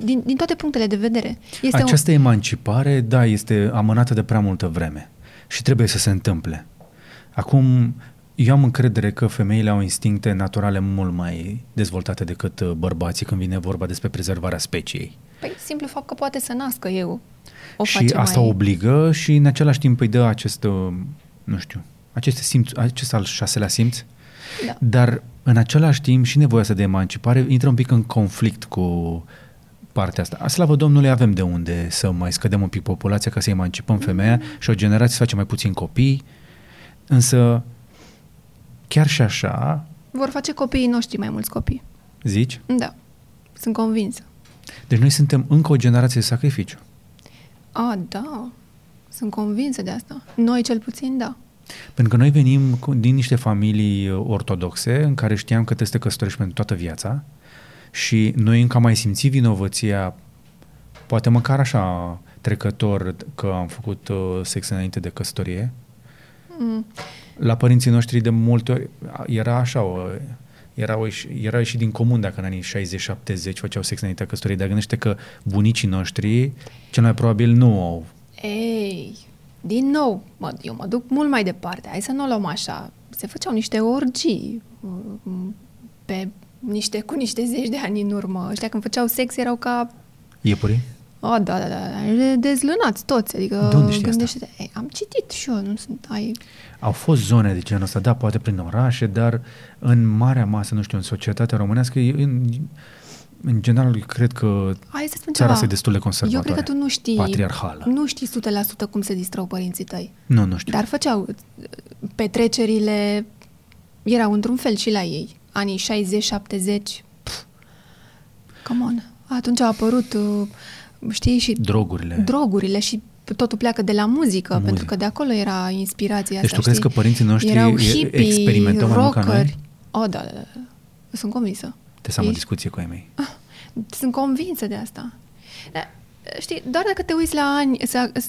din toate punctele de vedere. Această emancipare, da, este amânată de prea multă vreme și trebuie să se întâmple. Acum, eu am încredere că femeile au instincte naturale mult mai dezvoltate decât bărbații când vine vorba despre prezervarea speciei. Păi, simplu fapt că poate să nască eu. Și asta o obligă și în același timp îi dă acest, acest al 6-lea simț Da. Dar în același timp și nevoia asta de emancipare intră un pic în conflict cu partea asta. Slavă Domnului, avem de unde să mai scădem un pic populația ca să emancipăm femeia și o generație să face mai puțin copii, însă chiar și așa... Vor face copiii noștri mai mulți copii. Zici? Da. Sunt convinsă. Deci noi suntem încă o generație de sacrificiu. A, da. Sunt convinsă de asta. Noi cel puțin, da. Pentru că noi venim din niște familii ortodoxe în care știam că trebuie să te căsătorești pentru toată viața și noi încă mai simțim vinovăția, poate măcar așa trecător, că am făcut sex înainte de căsătorie. Mm. La părinții noștri de multe ori era așa o... Erau și din comun dacă în anii 60-70 făceau sex înaintea căsătoriei, dar gândește că bunicii noștri cel mai probabil nu au. Ei, din nou, eu mă duc mult mai departe, hai să nu o luăm așa. Se făceau niște orgii cu niște zeci de ani în urmă. Ăștia când făceau sex erau ca... Iepurii? Oh, da, dezlânați toți, adică... De unde știi asta? Ei, am citit și eu, nu sunt... Au fost zone de genul ăsta, da, poate prin orașe, dar în marea masă, nu știu, în societatea românească, în general, cred că țara asta e destul de conservatoare. Eu cred că tu nu știi... Patriarhală. Nu știi 100% cum se distrau părinții tăi. Nu știu. Dar făceau petrecerile... Erau într-un fel și la ei. Anii 60-70... Come on. Atunci a apărut... știi, și drogurile și totul pleacă de la muzică, pentru că de acolo era inspirația asta. Deci tu crezi că părinții noștri erau hippie, rockeri? Oh, da. Sunt convinsă. Te să am o discuție cu ei mei. Sunt convinsă de asta. Dar, știi, doar dacă te uiți la ani,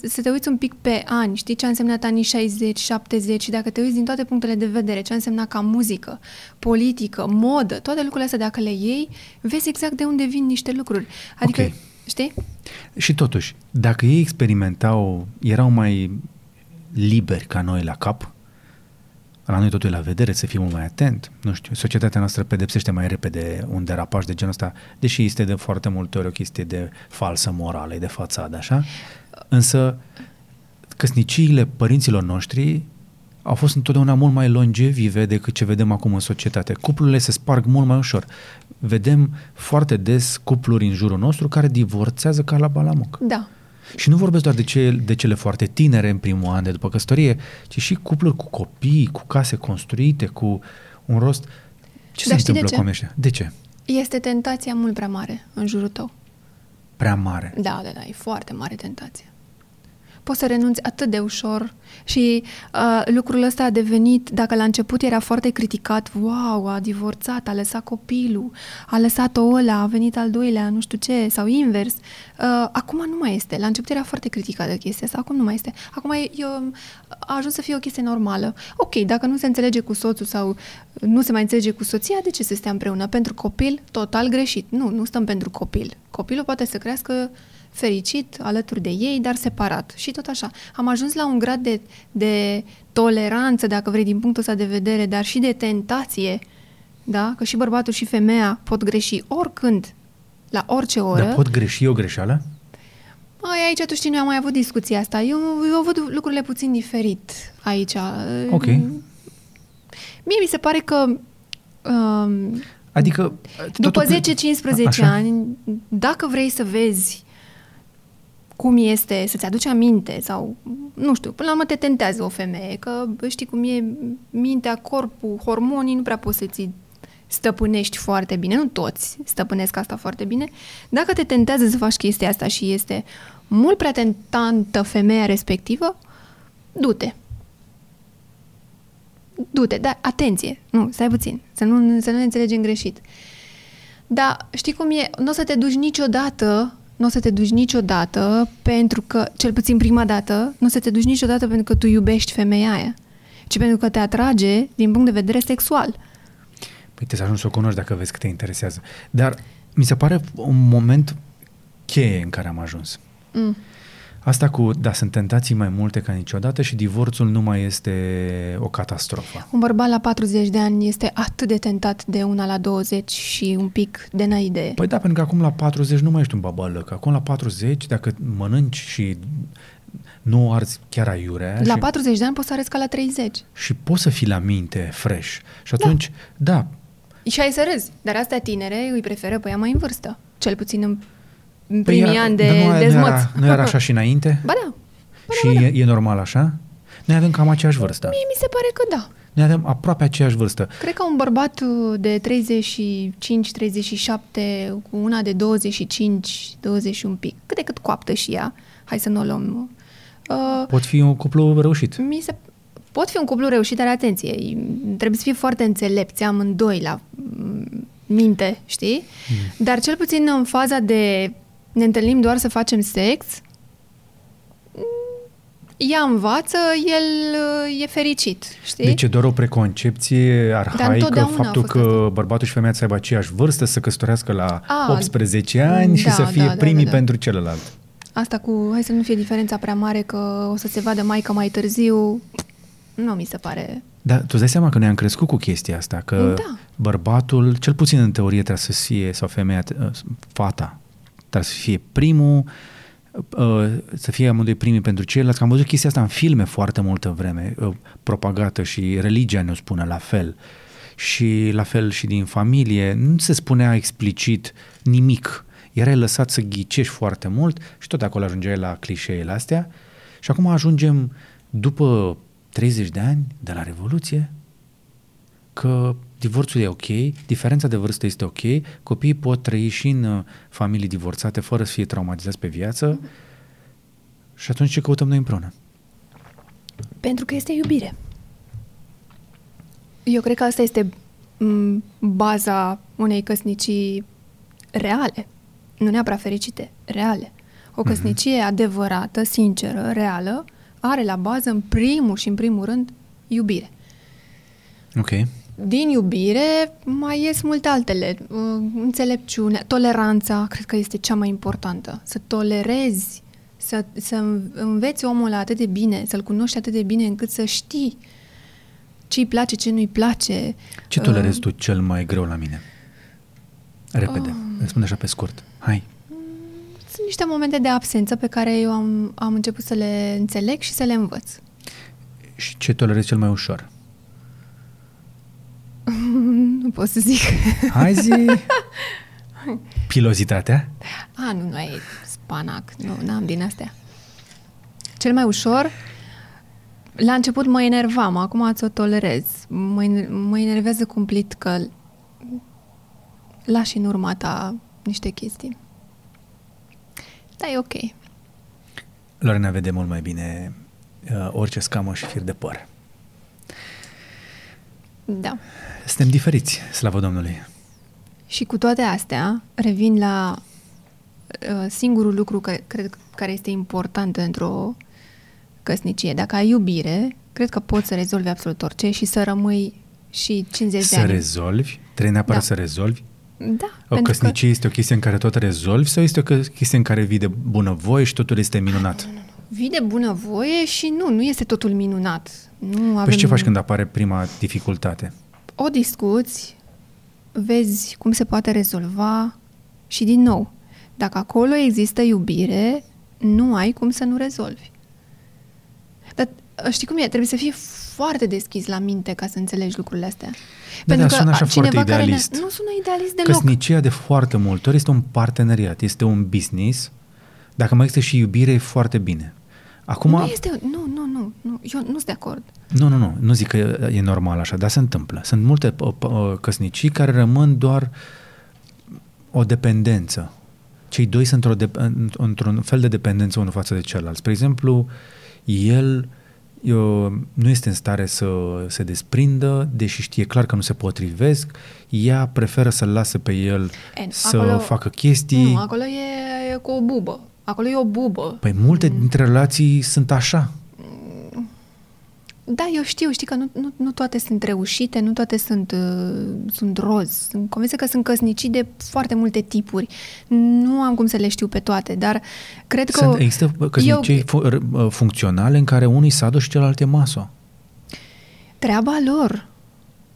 să te uiți un pic pe ani, știi ce a însemnat anii 60, 70 și dacă te uiți din toate punctele de vedere, ce a însemnat ca muzică, politică, modă, toate lucrurile astea, dacă le iei, vezi exact de unde vin niște lucruri. Adică, okay. Știi? Și totuși, dacă ei experimentau, erau mai liberi ca noi la cap, la noi totul e la vedere, să fim mai atent, nu știu, societatea noastră pedepsește mai repede un derapaj de genul ăsta, deși este de foarte multe ori o chestie de falsă morală, de fațadă, așa, însă căsniciile părinților noștri au fost întotdeauna mult mai longevive decât ce vedem acum în societate. Cuplurile se sparg mult mai ușor. Vedem foarte des cupluri în jurul nostru care divorțează ca la balamuc. Da. Și nu vorbesc doar de cele foarte tinere în primul an de după căsătorie, ci și cupluri cu copii, cu case construite, cu un rost. Ce se întâmplă cu oamenii? De ce? Este tentația mult prea mare în jurul tău. Prea mare? Da, e foarte mare tentație. Poți să renunți atât de ușor și lucrul ăsta a devenit, dacă la început era foarte criticat, wow, a divorțat, a lăsat copilul, a lăsat-o ăla, a venit al doilea, nu știu ce, sau invers. Acum nu mai este. La început era foarte criticată chestia asta, acum nu mai este. Acum a ajuns să fie o chestie normală. Ok, dacă nu se înțelege cu soțul sau nu se mai înțelege cu soția, de ce să stea împreună? Pentru copil? Total greșit. Nu stăm pentru copil. Copilul poate să crească fericit, alături de ei, dar separat. Și tot așa. Am ajuns la un grad de toleranță, dacă vrei, din punctul ăsta de vedere, dar și de tentație, da? Că și bărbatul și femeia pot greși oricând, la orice oră. Dar pot greși o greșeală? Aici tu știi, noi am mai avut discuția asta. Eu văd lucrurile puțin diferit aici. Ok. Mie mi se pare că... adică... După 10-15 ani, dacă vrei să vezi cum este, să-ți aduci aminte sau, nu știu, până la urmă te tentează o femeie, că știi cum e mintea, corpul, hormonii, nu prea poți să-ți stăpânești foarte bine, nu toți stăpânesc asta foarte bine. Dacă te tentează să faci chestia asta și este mult prea tentantă femeia respectivă, du-te, dar atenție, stai puțin, să nu ne înțelegem greșit. Dar știi cum e, nu o să te duci niciodată pentru că, cel puțin prima dată, nu o să te duci niciodată pentru că tu iubești femeia aia, ci pentru că te atrage din punct de vedere sexual. Păi te să ajungi să o cunoști dacă vezi că te interesează. Dar mi se pare un moment cheie în care am ajuns. Mm. Asta cu, da, sunt tentații mai multe ca niciodată și divorțul nu mai este o catastrofă. Un bărbat la 40 de ani este atât de tentat de una la 20 și un pic de n-ai idee. Păi da, pentru că acum la 40 nu mai ești un babalăc. Acum la 40, dacă mănânci și nu o arzi chiar aiurea. La 40 de ani poți să arăți ca la 30. Și poți să fii la minte fresh. Și atunci, da. Și ai să râzi. Dar astea tinere îi preferă pe ea mai în vârstă. Cel puțin în primii ani de zmoț. Nu era așa și înainte? Ba da. Și e normal așa? Noi avem cam aceeași vârstă. Mie mi se pare că da. Noi avem aproape aceeași vârstă. Cred că un bărbat de 35-37 cu una de 25-21 pic, cât de cât coaptă și ea, hai să nu o luăm. Pot fi un cuplu reușit. Pot fi un cuplu reușit, dar atenție, trebuie să fii foarte înțelepți amândoi la minte, știi? Mm. Dar cel puțin în faza de ne întâlnim doar să facem sex, ea învață, el e fericit, știi? Deci e doar o preconcepție arhaică faptul că bărbatul și femeia să aibă aceeași vârstă, să căsătorească la 18 ani și să fie primii pentru celălalt. Asta cu, hai să nu fie diferența prea mare că o să se vadă maică mai târziu, nu mi se pare... Dar tu îți dai seama că noi am crescut cu chestia asta, că bărbatul, cel puțin în teorie trebuie să fie, sau femeia, fata, trebuie să fie primul, să fie amândoi primii pentru ceilalți. Am văzut chestia asta în filme foarte multă vreme, propagată, și religia ne-o spune la fel. Și la fel și din familie, nu se spunea explicit nimic. Erai lăsat să ghicești foarte mult și tot acolo ajungeai la clișeele astea. Și acum ajungem după 30 de ani de la Revoluție că divorțul e ok, diferența de vârstă este ok, copiii pot trăi și în familii divorțate fără să fie traumatizați pe viață. Și atunci ce căutăm noi împreună? Pentru că este iubire. Eu cred că asta este baza unei căsnicii reale, nu neapărat fericite, reale. O căsnicie adevărată, sinceră, reală, are la bază în primul și în primul rând iubire. Ok. Din iubire mai ies multe altele. Înțelepciune, toleranța, cred că este cea mai importantă. Să tolerezi, să înveți omul atât de bine, să-l cunoști atât de bine încât să știi ce-i place, ce nu-i place. Ce tolerezi tu cel mai greu la mine? Repede, răspunde așa pe scurt. Hai! Sunt niște momente de absență pe care eu am început să le înțeleg și să le învăț. Și ce tolerezi cel mai ușor? Nu pot să zic. Hai zi! Pilozitatea? Nu ai spanac. Nu, n-am din astea. Cel mai ușor, la început mă enervam, acum ți-o tolerez. Mă enervează cumplit că lași în urma ta niște chestii. Da, e ok. Lorena vede mult mai bine orice scamă și fir de păr. Da. Suntem diferiți, slavă Domnului. Și cu toate astea, revin la singurul lucru care este important într-o căsnicie. Dacă ai iubire, cred că poți să rezolvi absolut orice și să rămâi și 50 de ani. Să rezolvi? Trebuie neapărat să rezolvi? Da. O căsnicie este o chestie în care tot rezolvi sau este o chestie în care vii de bunăvoie și totul este minunat? Nu. Vii de bunăvoie și nu este totul minunat. Păi ce faci când apare prima dificultate? O discuți, vezi cum se poate rezolva și din nou, dacă acolo există iubire, nu ai cum să nu rezolvi. Dar știi cum e? Trebuie să fii foarte deschis la minte ca să înțelegi lucrurile astea. Pentru că sună așa foarte idealist. Nu sună idealist deloc. Căsnicia de foarte multe ori este un parteneriat, este un business. Dacă mai există și iubire, e foarte bine. Acum, nu, eu nu sunt de acord. Nu zic că e normal așa, dar se întâmplă. Sunt multe căsnicii care rămân doar o dependență. Cei doi sunt într-un fel de dependență unul față de celălalt. Spre exemplu, el nu este în stare să se desprindă, deși știe clar că nu se potrivesc, ea preferă să-l lasă pe el să facă chestii. Nu, acolo e cu o bubă. Acolo e o bubă. Păi multe dintre relații sunt așa. Da, eu știu că nu toate sunt reușite, nu toate sunt roz. Sunt convinsă că sunt căsnicii de foarte multe tipuri. Nu am cum să le știu pe toate, dar cred că... Există căsnicii funcționale în care unii sado și celălalt e maso. Treaba lor.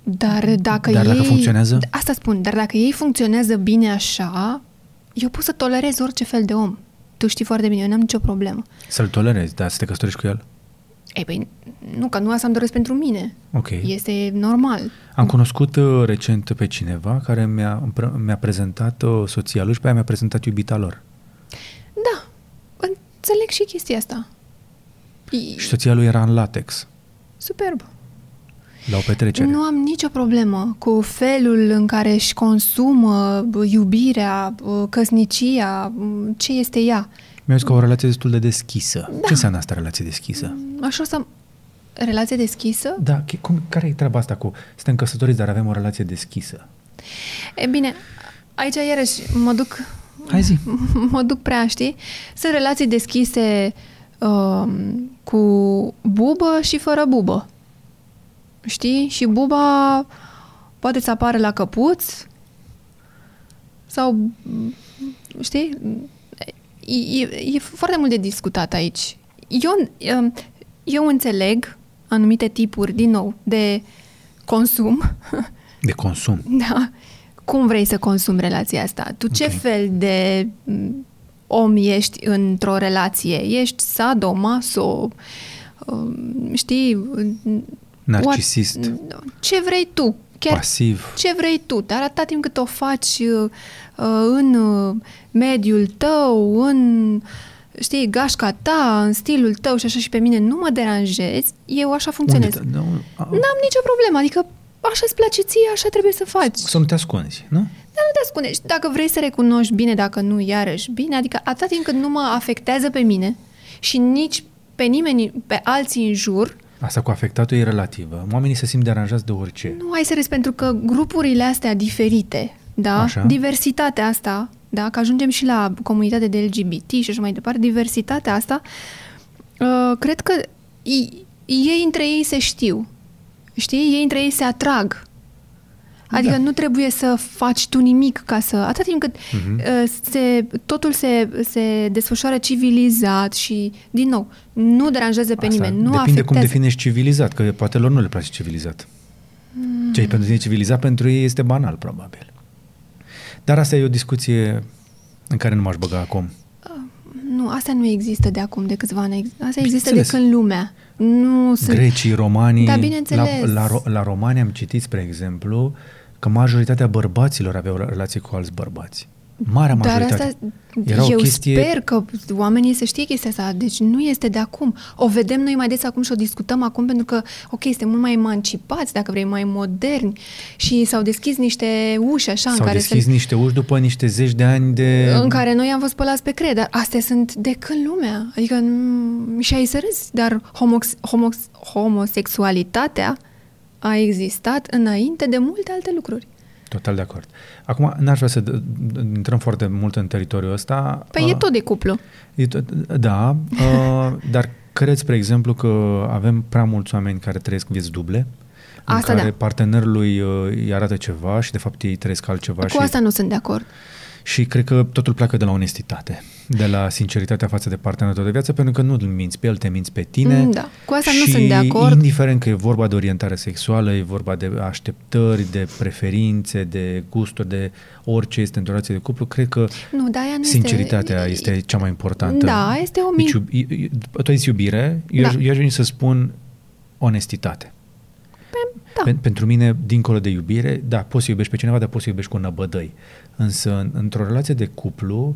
Dar dacă funcționează? Asta spun, dar dacă ei funcționează bine așa, eu pot să tolerez orice fel de om. tu știi foarte bine, eu n-am nicio problemă. Să-l tolerezi, dar să te căsătorești cu el? Ei, păi, nu, că nu asta îmi doresc pentru mine. Ok. Este normal. Am cunoscut recent pe cineva care mi-a prezentat soția lui și pe aia mi-a prezentat iubita lor. Da, înțeleg și chestia asta. Și soția lui era în latex. Superb. La o petrecere. Nu am nicio problemă cu felul în care își consumă iubirea, căsnicia, ce este ea. Mi-a zis că o relație destul de deschisă. Da. Ce înseamnă asta, relație deschisă? Așa o să... Relație deschisă? Da. Care e treaba asta cu suntem căsătoriți, dar avem o relație deschisă? E bine, aici iarăși mă duc... Hai zi. Mă duc prea, știi? Sunt relații deschise cu bubă și fără bubă. Știi? Și buba poate să apară la căpuț sau... Știi? E foarte mult de discutat aici. Eu înțeleg anumite tipuri, din nou, de consum. De consum? Da. Cum vrei să consumi relația asta? Tu ce fel de om ești într-o relație? Ești sadomaso, știi... Narcisist. Ce vrei tu? Chiar pasiv. Ce vrei tu? Dar atâta timp cât o faci în mediul tău, în, știi, gașca ta, în stilul tău și așa, și pe mine nu mă deranjezi, eu așa funcționez. N-am nicio problemă, adică așa îți place ție, așa trebuie să faci. Să nu te ascunzi, nu? Dar nu te ascundești. Dacă vrei să recunoști, bine, dacă nu, iarăși bine, adică atâta timp cât nu mă afectează pe mine și nici pe nimeni, pe alții în jur. Asta cu afectatul e relativă. Oamenii se simt deranjați de orice. Nu, hai să râzi, pentru că grupurile astea diferite, da? Așa. Diversitatea asta, da? Că ajungem și la comunitatea de LGBT și așa mai departe, diversitatea asta, cred că ei între ei se știu. Știi? Ei între ei se atrag. Adică nu trebuie să faci tu nimic ca să... Atât timp cât totul se desfășoară civilizat și, din nou, nu deranjează pe nimeni, nu afectează. Depinde cum definești civilizat, că poate lor nu le place civilizat. Ce e pentru tine civilizat, pentru ei este banal, probabil. Dar asta e o discuție în care nu m-aș băga acum. Nu, asta nu există de acum, de câțiva ani. Asta există de când lumea. Nu sunt... Grecii, romanii... Da, bineînțeles. La romani am citit, spre exemplu, că majoritatea bărbaților aveau relație cu alți bărbați. Marea majoritate. Dar asta, eu sper că oamenii să știe chestia asta. Deci nu este de acum. O vedem noi mai des acum și o discutăm acum pentru că, ok, suntem mult mai emancipați, dacă vrei, mai moderni și s-au deschis niște uși așa. Niște uși după niște zeci de ani de... În care noi am fost pălați pe creier, dar astea sunt de când lumea. Adică, și ai să râzi, dar homosexualitatea a existat înainte de multe alte lucruri. Total de acord. Acum, n-aș vrea să intrăm foarte mult în teritoriul ăsta. Păi e tot de cuplu. Da, dar credeți, spre exemplu, că avem prea mulți oameni care trăiesc vieți duble, asta în care partenerul lui îi arată ceva și, de fapt, ei trăiesc altceva. Cu asta nu sunt de acord. Și cred că totul pleacă de la onestitate, de la sinceritatea față de partenerul tău de viață, pentru că nu îl minți pe el, te minți pe tine. Da, cu asta nu sunt de acord. Indiferent că e vorba de orientare sexuală, e vorba de așteptări, de preferințe, de gusturi, de orice este într-o relație de cuplu, cred că sinceritatea este cea mai importantă. Da, este o tu ai zis iubire, eu aș veni să spun onestitate. Pentru mine, dincolo de iubire, da, poți să iubești pe cineva, dar poți să iubești cu năbădăi. Însă, într-o relație de cuplu,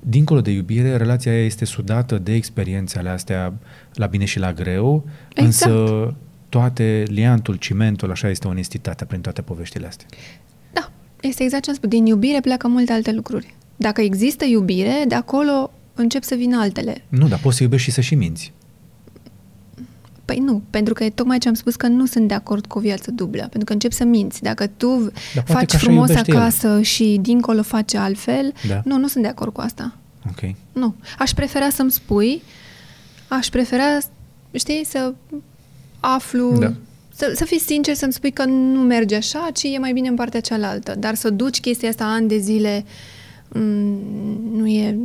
dincolo de iubire, relația aia este sudată de experiențele astea la bine și la greu, exact. Însă toate, liantul, cimentul, așa este onestitatea prin toate poveștile astea. Da, este exact ce am spus. Din iubire pleacă multe alte lucruri. Dacă există iubire, de acolo încep să vină altele. Nu, dar poți să iubești și să și minți. Păi nu, pentru că tocmai ce am spus că nu sunt de acord cu o viață dublă, pentru că încep să minți. Dacă tu faci frumos acasă și dincolo faci altfel, da. Nu sunt de acord cu asta. Ok. Nu. Aș prefera, știi, să aflu, da. Să fii sincer, să-mi spui că nu merge așa, ci e mai bine în partea cealaltă. Dar să duci chestia asta ani de zile,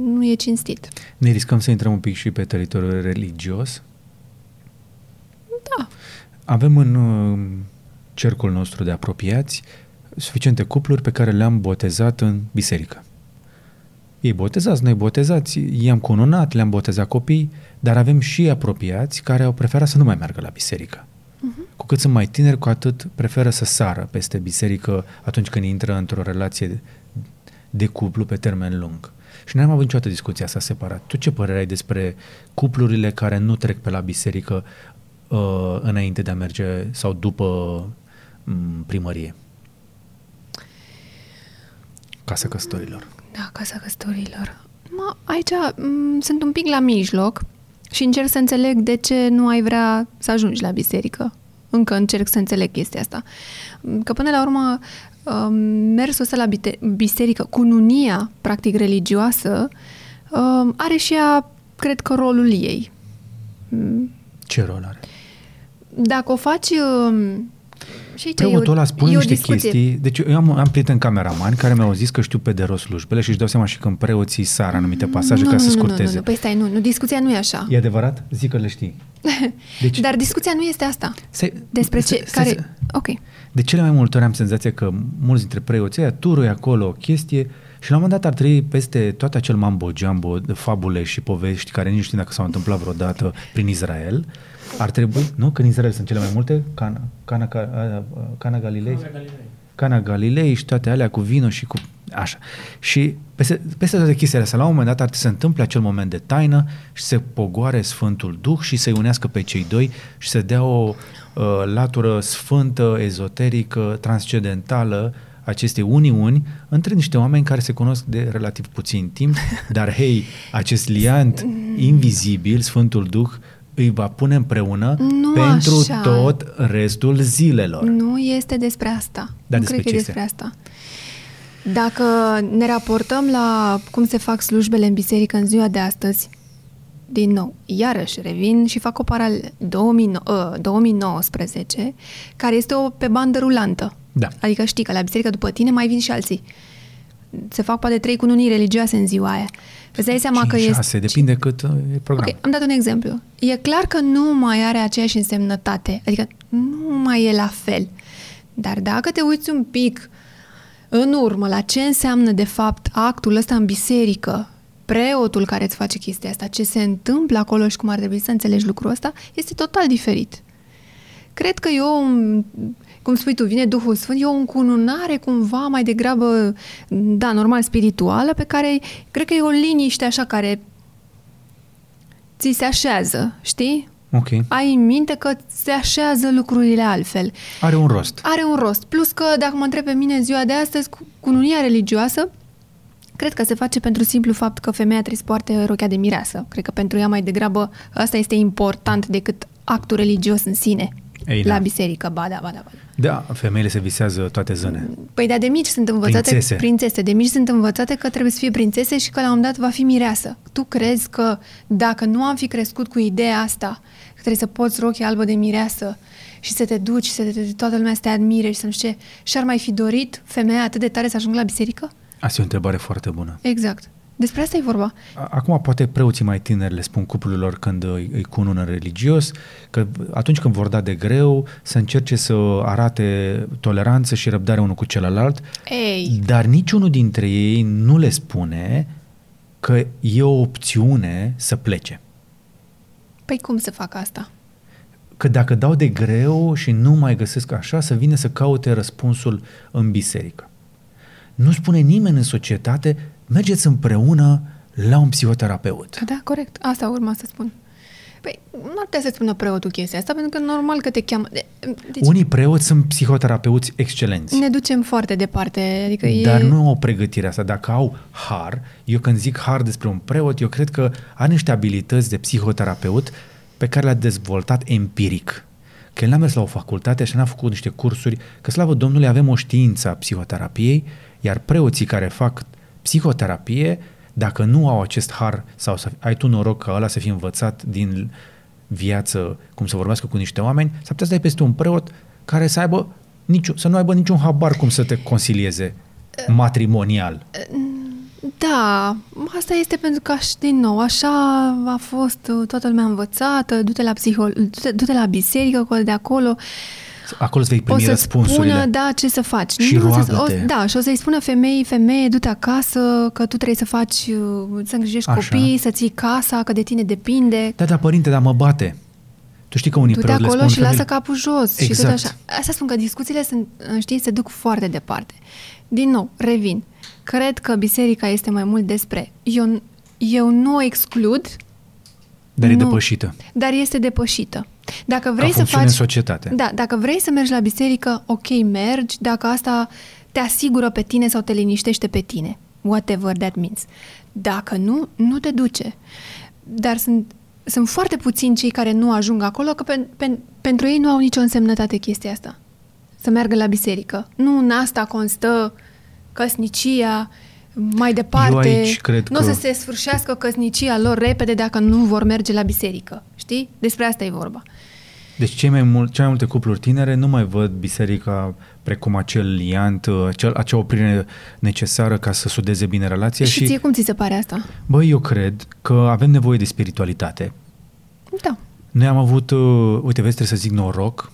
nu e cinstit. Ne riscăm să intrăm un pic și pe teritoriul religios. Da. Avem în cercul nostru de apropiați suficiente cupluri pe care le-am botezat în biserică. Ei botezați, noi botezați, i-am cununat, le-am botezat copii, dar avem și apropiați care au preferat să nu mai meargă la biserică. Uh-huh. Cu cât sunt mai tineri, cu atât preferă să sară peste biserică atunci când intră într-o relație de cuplu pe termen lung. Și noi am avut niciodată discuția asta separat. Tu ce părere ai despre cuplurile care nu trec pe la biserică înainte de a merge sau după primărie? Casa căsătorilor. Da, casa căsătorilor. Aici sunt un pic la mijloc și încerc să înțeleg de ce nu ai vrea să ajungi la biserică. Încă încerc să înțeleg chestia asta. Că până la urmă mersul ăsta la biserică, cununia, practic, religioasă, are și ea, cred că, rolul ei. Ce rol are? Dacă o faci... Și preotul ăla spune niște chestii. Deci eu am prieten cameraman care mi-au zis că știu pe de rost slujbele și își dau seama și când preoții sar anumite pasaje ca să scurteze. Nu, păi stai, nu, discuția nu e așa. E adevărat? Zic că le știi. Deci, dar discuția nu este asta. De cele mai multe ori am senzația că mulți dintre preoții aia tură acolo o chestie și la un moment dat ar trăi peste tot acel mambo-jambo de fabule și povești care nici nu știu dacă s-au întâmplat vreodată prin Israel. Ar trebui, nu? Că în Israel sunt cele mai multe Cana Galilei și toate alea cu vino și cu așa. Și peste toate chestiile astea, la un moment dat ar trebui să întâmple acel moment de taină și să pogoare Sfântul Duh și să-i unească pe cei doi și să dea o latură sfântă, ezoterică, transcendentală acestei uniuni între niște oameni care se cunosc de relativ puțin timp, dar hei, acest liant invizibil, Sfântul Duh, îi va pune împreună tot restul zilelor. Nu este despre asta. Dar nu cred că e despre asta. Dacă ne raportăm la cum se fac slujbele în biserică în ziua de astăzi, din nou, iarăși revin și fac o paralelă 2019, care este pe bandă rulantă. Da. Adică știi că la biserică după tine mai vin și alții. Se fac poate 3 cununii religioase în ziua aia. Îți dai seama 5, că 6, este... depinde cât e program. Ok, am dat un exemplu. E clar că nu mai are aceeași însemnătate. Adică nu mai e la fel. Dar dacă te uiți un pic în urmă la ce înseamnă de fapt actul ăsta în biserică, preotul care îți face chestia asta, ce se întâmplă acolo și cum ar trebui să înțelegi lucrul ăsta, este total diferit. Cred că cum spui tu, vine Duhul Sfânt, e o încununare cumva mai degrabă, da, normal, spirituală, pe care cred că e o liniște așa care ți se așează, știi? Ok. Ai în minte că se așează lucrurile altfel. Are un rost. Plus că, dacă mă întreb pe mine ziua de astăzi, cununia religioasă, cred că se face pentru simplu fapt că femeia trebuie să poarte rochea de mireasă. Cred că pentru ea mai degrabă asta este important decât actul religios în sine. Ei, la biserică, ba da. Da, femeile se visează toate zâne. Păi da, de mici sunt învățate prințese. De mici sunt învățate că trebuie să fie prințese și că la un moment dat va fi mireasă. Tu crezi că dacă nu am fi crescut cu ideea asta, că trebuie să porți rochia albă de mireasă și să te duci, toată lumea să te admire și să nu știu ce, și-ar mai fi dorit femeia atât de tare să ajungă la biserică? Asta e o întrebare foarte bună. Exact. Despre asta e vorba. Acum poate preoții mai tineri le spun cuplurilor când îi cunună religios, că atunci când vor da de greu să încerce să arate toleranță și răbdare unul cu celălalt. Ei. Dar niciunul dintre ei nu le spune că e o opțiune să plece. Păi cum să fac asta? Că dacă dau de greu și nu mai găsesc așa, să vină să caute răspunsul în biserică. Nu spune nimeni în societate: mergeți împreună la un psihoterapeut. Da, corect. Asta urma să spun. Păi, nu ar putea să spună preotul chestia asta, pentru că normal că te cheamă... Deci, unii preoți sunt psihoterapeuți excelenți. Ne ducem foarte departe. Adică dar nu au pregătirea asta. Dacă au har, eu când zic har despre un preot, eu cred că are niște abilități de psihoterapeut pe care le-a dezvoltat empiric. Că el n-a mers la o facultate și n-a făcut niște cursuri, că slavă Domnului avem o știință a psihoterapiei, iar preoții care fac psihoterapie, dacă nu au acest har sau ai tu noroc ca ăla să fii învățat din viață cum să vorbească cu niște oameni, s-ar putea să dai peste un preot care să nu aibă niciun habar cum să te consilieze matrimonial. Da, asta este pentru că, din nou, așa a fost toată lumea învățată, du-te la biserică, de acolo... Acolo îți vei primi răspunsurile. O să spună, da, ce să faci. Și roagă-te. Da, și o să-i spună femeie, du-te acasă, că tu trebuie să faci, să îngrijești copii, să ții casa, că de tine depinde. Da, da, părinte, dar mă bate. Tu știi că unii preoți le spun... Du-te acolo și lasă capul jos. Exact. Și tot așa. Asta spun că discuțiile sunt, știi, se duc foarte departe. Din nou, revin. Cred că biserica este mai mult despre... Eu nu o exclud... Dar nu. E depășită. Dar este depășită. Dacă vrei să faci în societate. Da, dacă vrei să mergi la biserică, ok, mergi, dacă asta te asigură pe tine sau te liniștește pe tine. Whatever that means. Dacă nu, nu te duce. Dar sunt foarte puțini cei care nu ajung acolo, că pentru ei nu au nicio însemnătate chestia asta. Să meargă la biserică. Nu în asta constă căsnicia, mai departe, nu o să se sfârșească căsnicia lor repede dacă nu vor merge la biserică. Știi? Despre asta e vorba. Deci cele mai multe cupluri tinere nu mai văd biserica precum acel liant, acea oprire necesară ca să sudeze bine relația. Și ție cum ți se pare asta? Băi, eu cred că avem nevoie de spiritualitate. Da. Noi am avut, uite, vezi, trebuie să zic noroc,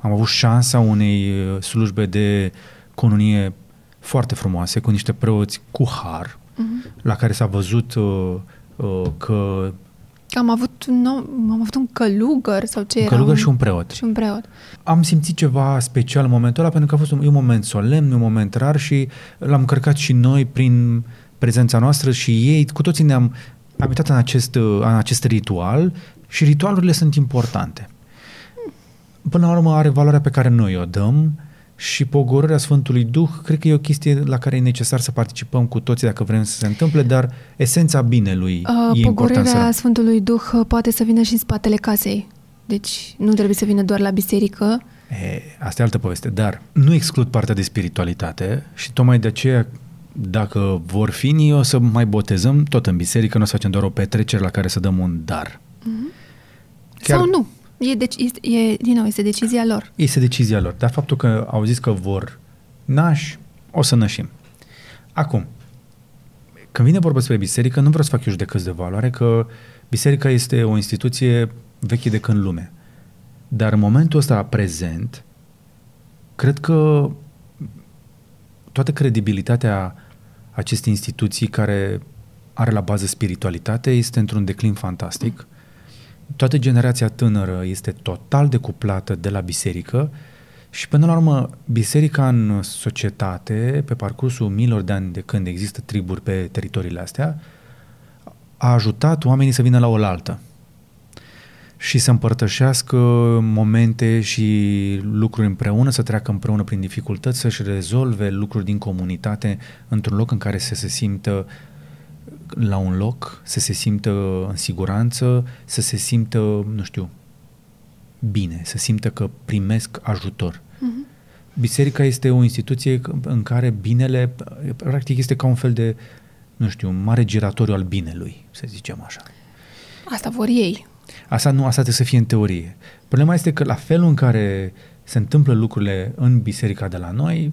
am avut șansa unei slujbe de cununie foarte frumoase, cu niște preoți cu har, la care s-a văzut că... Am avut un călugăr sau ce era? Un călugăr și un preot. Am simțit ceva special în momentul ăla, pentru că a fost un moment solemn, un moment rar și l-am încărcat și noi prin prezența noastră și ei, cu toții ne-am abitat în acest ritual și ritualurile sunt importante. Până la urmă are valoarea pe care noi o dăm. Și pogorârea Sfântului Duh, cred că e o chestie la care e necesar să participăm cu toții dacă vrem să se întâmple, dar esența binelui e importantă. Pogorârea Sfântului Duh poate să vină și în spatele casei. Deci nu trebuie să vină doar la biserică. Asta e altă poveste, dar nu exclud partea de spiritualitate și tocmai de aceea, dacă vor fi ni, o să mai botezăm tot în biserică, nu o să facem doar o petrecere la care să dăm un dar. Chiar... Sau nu. Este decizia lor. Este decizia lor, dar faptul că au zis că vor nași, o să nășim. Acum, când vine vorba despre biserică, nu vreau să fac eu judecăți de valoare, că biserica este o instituție veche de când lume. Dar în momentul ăsta prezent, cred că toată credibilitatea acestei instituții care are la bază spiritualitate este într-un declin fantastic. Toată generația tânără este total decuplată de la biserică și până la urmă biserica în societate, pe parcursul miilor de ani de când există triburi pe teritoriile astea, a ajutat oamenii să vină la oaltă și să împărtășească momente și lucruri împreună, să treacă împreună prin dificultăți, să-și rezolve lucruri din comunitate într-un loc în care să se simtă la un loc, să se simtă în siguranță, să se simtă, nu știu, bine, să simtă că primesc ajutor. Biserica este o instituție în care binele, practic, este ca un fel de, nu știu, un mare giratoriu al binelui, să zicem așa. Asta vor ei. Asta trebuie să fie în teorie. Problema este că la felul în care se întâmplă lucrurile în biserica de la noi,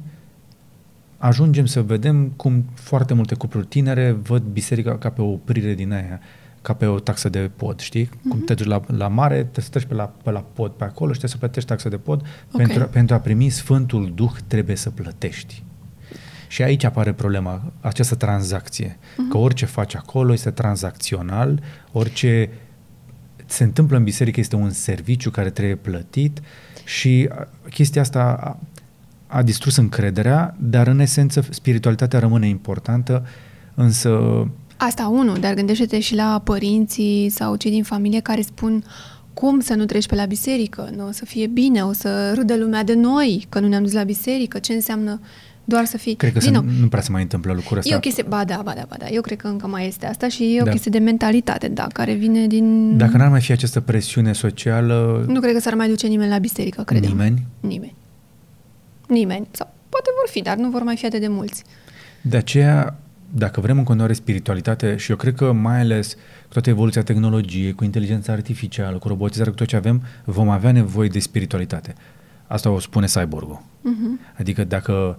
ajungem să vedem cum foarte multe cupluri tinere văd biserica ca pe o oprire din aia, ca pe o taxă de pod, știi? Cum treci la mare, trebuie să treci pe la pod pe acolo și trebuie să plătești taxă de pod. Okay. Pentru a primi Sfântul Duh trebuie să plătești. Și aici apare problema, această tranzacție. Că orice faci acolo este tranzacțional, orice se întâmplă în biserică este un serviciu care trebuie plătit și chestia asta... a distrus încrederea, dar în esență spiritualitatea rămâne importantă, însă... Asta unul, dar gândește-te și la părinții sau cei din familie care spun cum să nu treci pe la biserică, nu o să fie bine, o să râdă lumea de noi că nu ne-am dus la biserică, ce înseamnă doar să fii... Cred că nu prea se mai întâmplă lucrul ăsta. E o chestie... Ba da, eu cred că încă mai este asta și e o chestie de mentalitate, da, care vine din... Dacă n-ar mai fi această presiune socială... Nu cred că s-ar mai duce nimeni la biserică, credem. Nimeni. Sau poate vor fi, dar nu vor mai fi atât de mulți. De aceea, dacă vrem în continuare spiritualitate, și eu cred că mai ales cu toată evoluția tehnologiei, cu inteligența artificială, cu robotizarea, cu tot ce avem, vom avea nevoie de spiritualitate. Asta o spune cyborgul. Adică dacă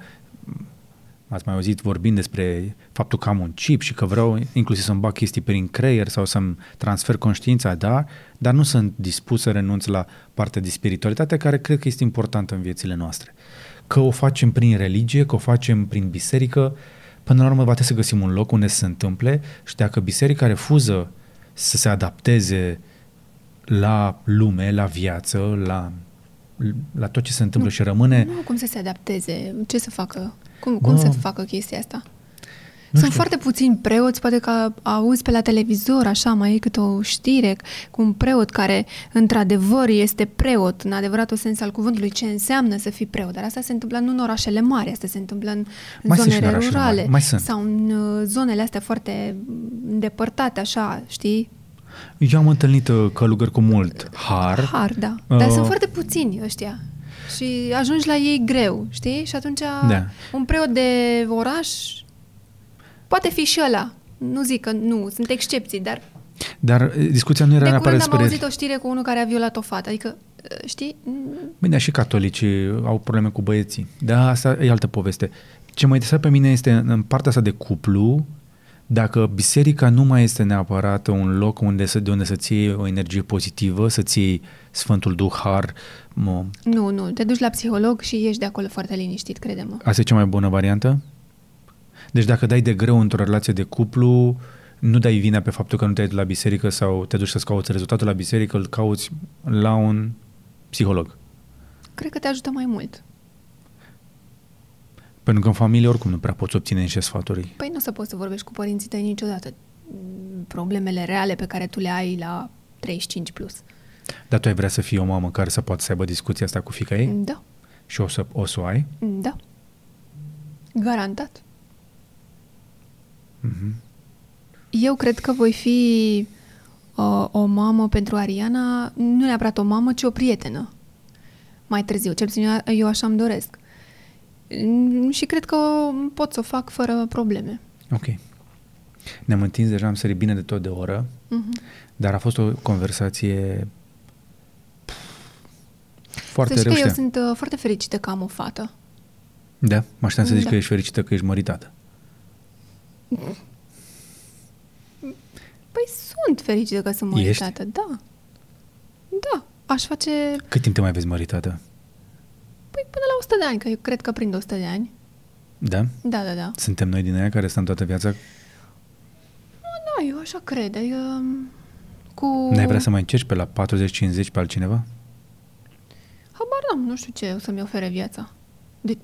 m-ați mai auzit vorbind despre faptul că am un chip și că vreau inclusiv să-mi bag chestii prin creier sau să-mi transfer conștiința, da, dar nu sunt dispus să renunț la partea de spiritualitate care cred că este importantă în viețile noastre. Că o facem prin religie, că o facem prin biserică, până la urmă va trebui să găsim un loc unde să se întâmple și dacă biserica refuză să se adapteze la lume, la viață, la tot ce se întâmplă și rămâne... Nu, cum să se adapteze? Ce să facă? Cum să facă chestia asta? Sunt foarte puțini preoți, poate că auzi pe la televizor, așa, mai e câte o știre cu un preot care, într-adevăr, este preot, în adevăratul sens al cuvântului, ce înseamnă să fii preot. Dar asta se întâmplă nu în orașele mari, asta se întâmplă în zonele rurale sau în zonele astea foarte îndepărtate, așa, știi? Eu am întâlnit călugări cu mult har. Har, da. Dar sunt foarte puțini ăștia. Și ajungi la ei greu, știi? Și atunci un preot de oraș poate fi și ăla. Nu zic că nu, sunt excepții, dar... Dar discuția nu era neapărat despre... De curând am auzit o știre cu unul care a violat o fată, adică, știi? Bine, și catolicii au probleme cu băieții. Da, asta e altă poveste. Ce mă interesează pe mine este în partea asta de cuplu, dacă biserica nu mai este neapărat un loc de unde să-ți iei o energie pozitivă, să-ți iei Sfântul Duh, Har... Nu, te duci la psiholog și ieși de acolo foarte liniștit, crede-mă. Asta e cea mai bună variantă? Deci dacă dai de greu într-o relație de cuplu, nu dai vina pe faptul că nu te-ai dus la biserică sau te duci să-ți cauți rezultatul la biserică, îl cauți la un psiholog. Cred că te ajută mai mult. Pentru că în familie oricum nu prea poți obține niște sfaturi. Păi nu o să poți să vorbești cu părinții tăi niciodată problemele reale pe care tu le ai la 35 plus. Dar tu ai vrea să fii o mamă care să poată să aibă discuția asta cu fiica ei? Da. Și o să o ai? Da. Garantat. Mm-hmm. Eu cred că voi fi o mamă pentru Ariana, nu neapărat o mamă, ci o prietenă. Mai târziu, cel puțin eu așa îmi doresc. Și cred că pot să o fac fără probleme. Ok. Ne-am întins deja, am sărit bine de tot de oră, dar a fost o conversație foarte reușită. Să știi că eu sunt foarte fericită că am o fată. Da? Mă așteptam să zici că ești fericită că ești măritată. Păi sunt fericită că sunt măritată, da. Da, aș face... Cât timp te mai vezi măritată? Păi până la 100 de ani, că eu cred că prind 100 de ani. Da? Da. Suntem noi din aia care stăm toată viața? Da, eu așa cred. N-ai vrea să mai încerci pe la 40-50 pe altcineva? Habar n-am, nu știu ce o să-mi ofere viața. Deci,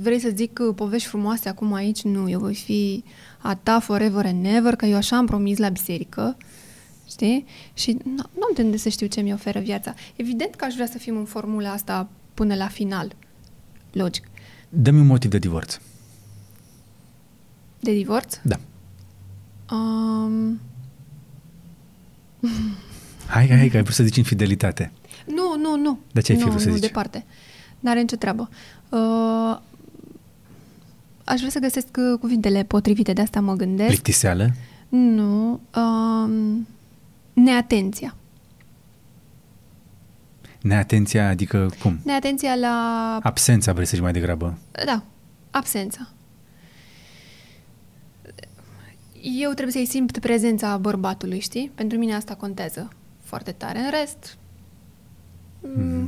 vrei să zic povești frumoase acum aici? Nu, eu voi fi a ta forever and ever, că eu așa am promis la biserică, știi? Și nu am de unde să știu ce mi oferă viața. Evident că aș vrea să fim în formula asta până la final. Logic. Dă-mi un motiv de divorț. De divorț? Da. Hai, că ai vrut să zici infidelitate. Nu. Dar ce ai vrut să zici? Nu, departe. N-are nicio treabă. Aș vrea să găsesc cuvintele potrivite, de asta mă gândesc. Plictiseală? Nu. Neatenția. Neatenția, adică cum? Neatenția la... Absența, vrei să zici mai degrabă. Da, absența. Eu trebuie să-i simt prezența bărbatului, știi? Pentru mine asta contează foarte tare. În rest,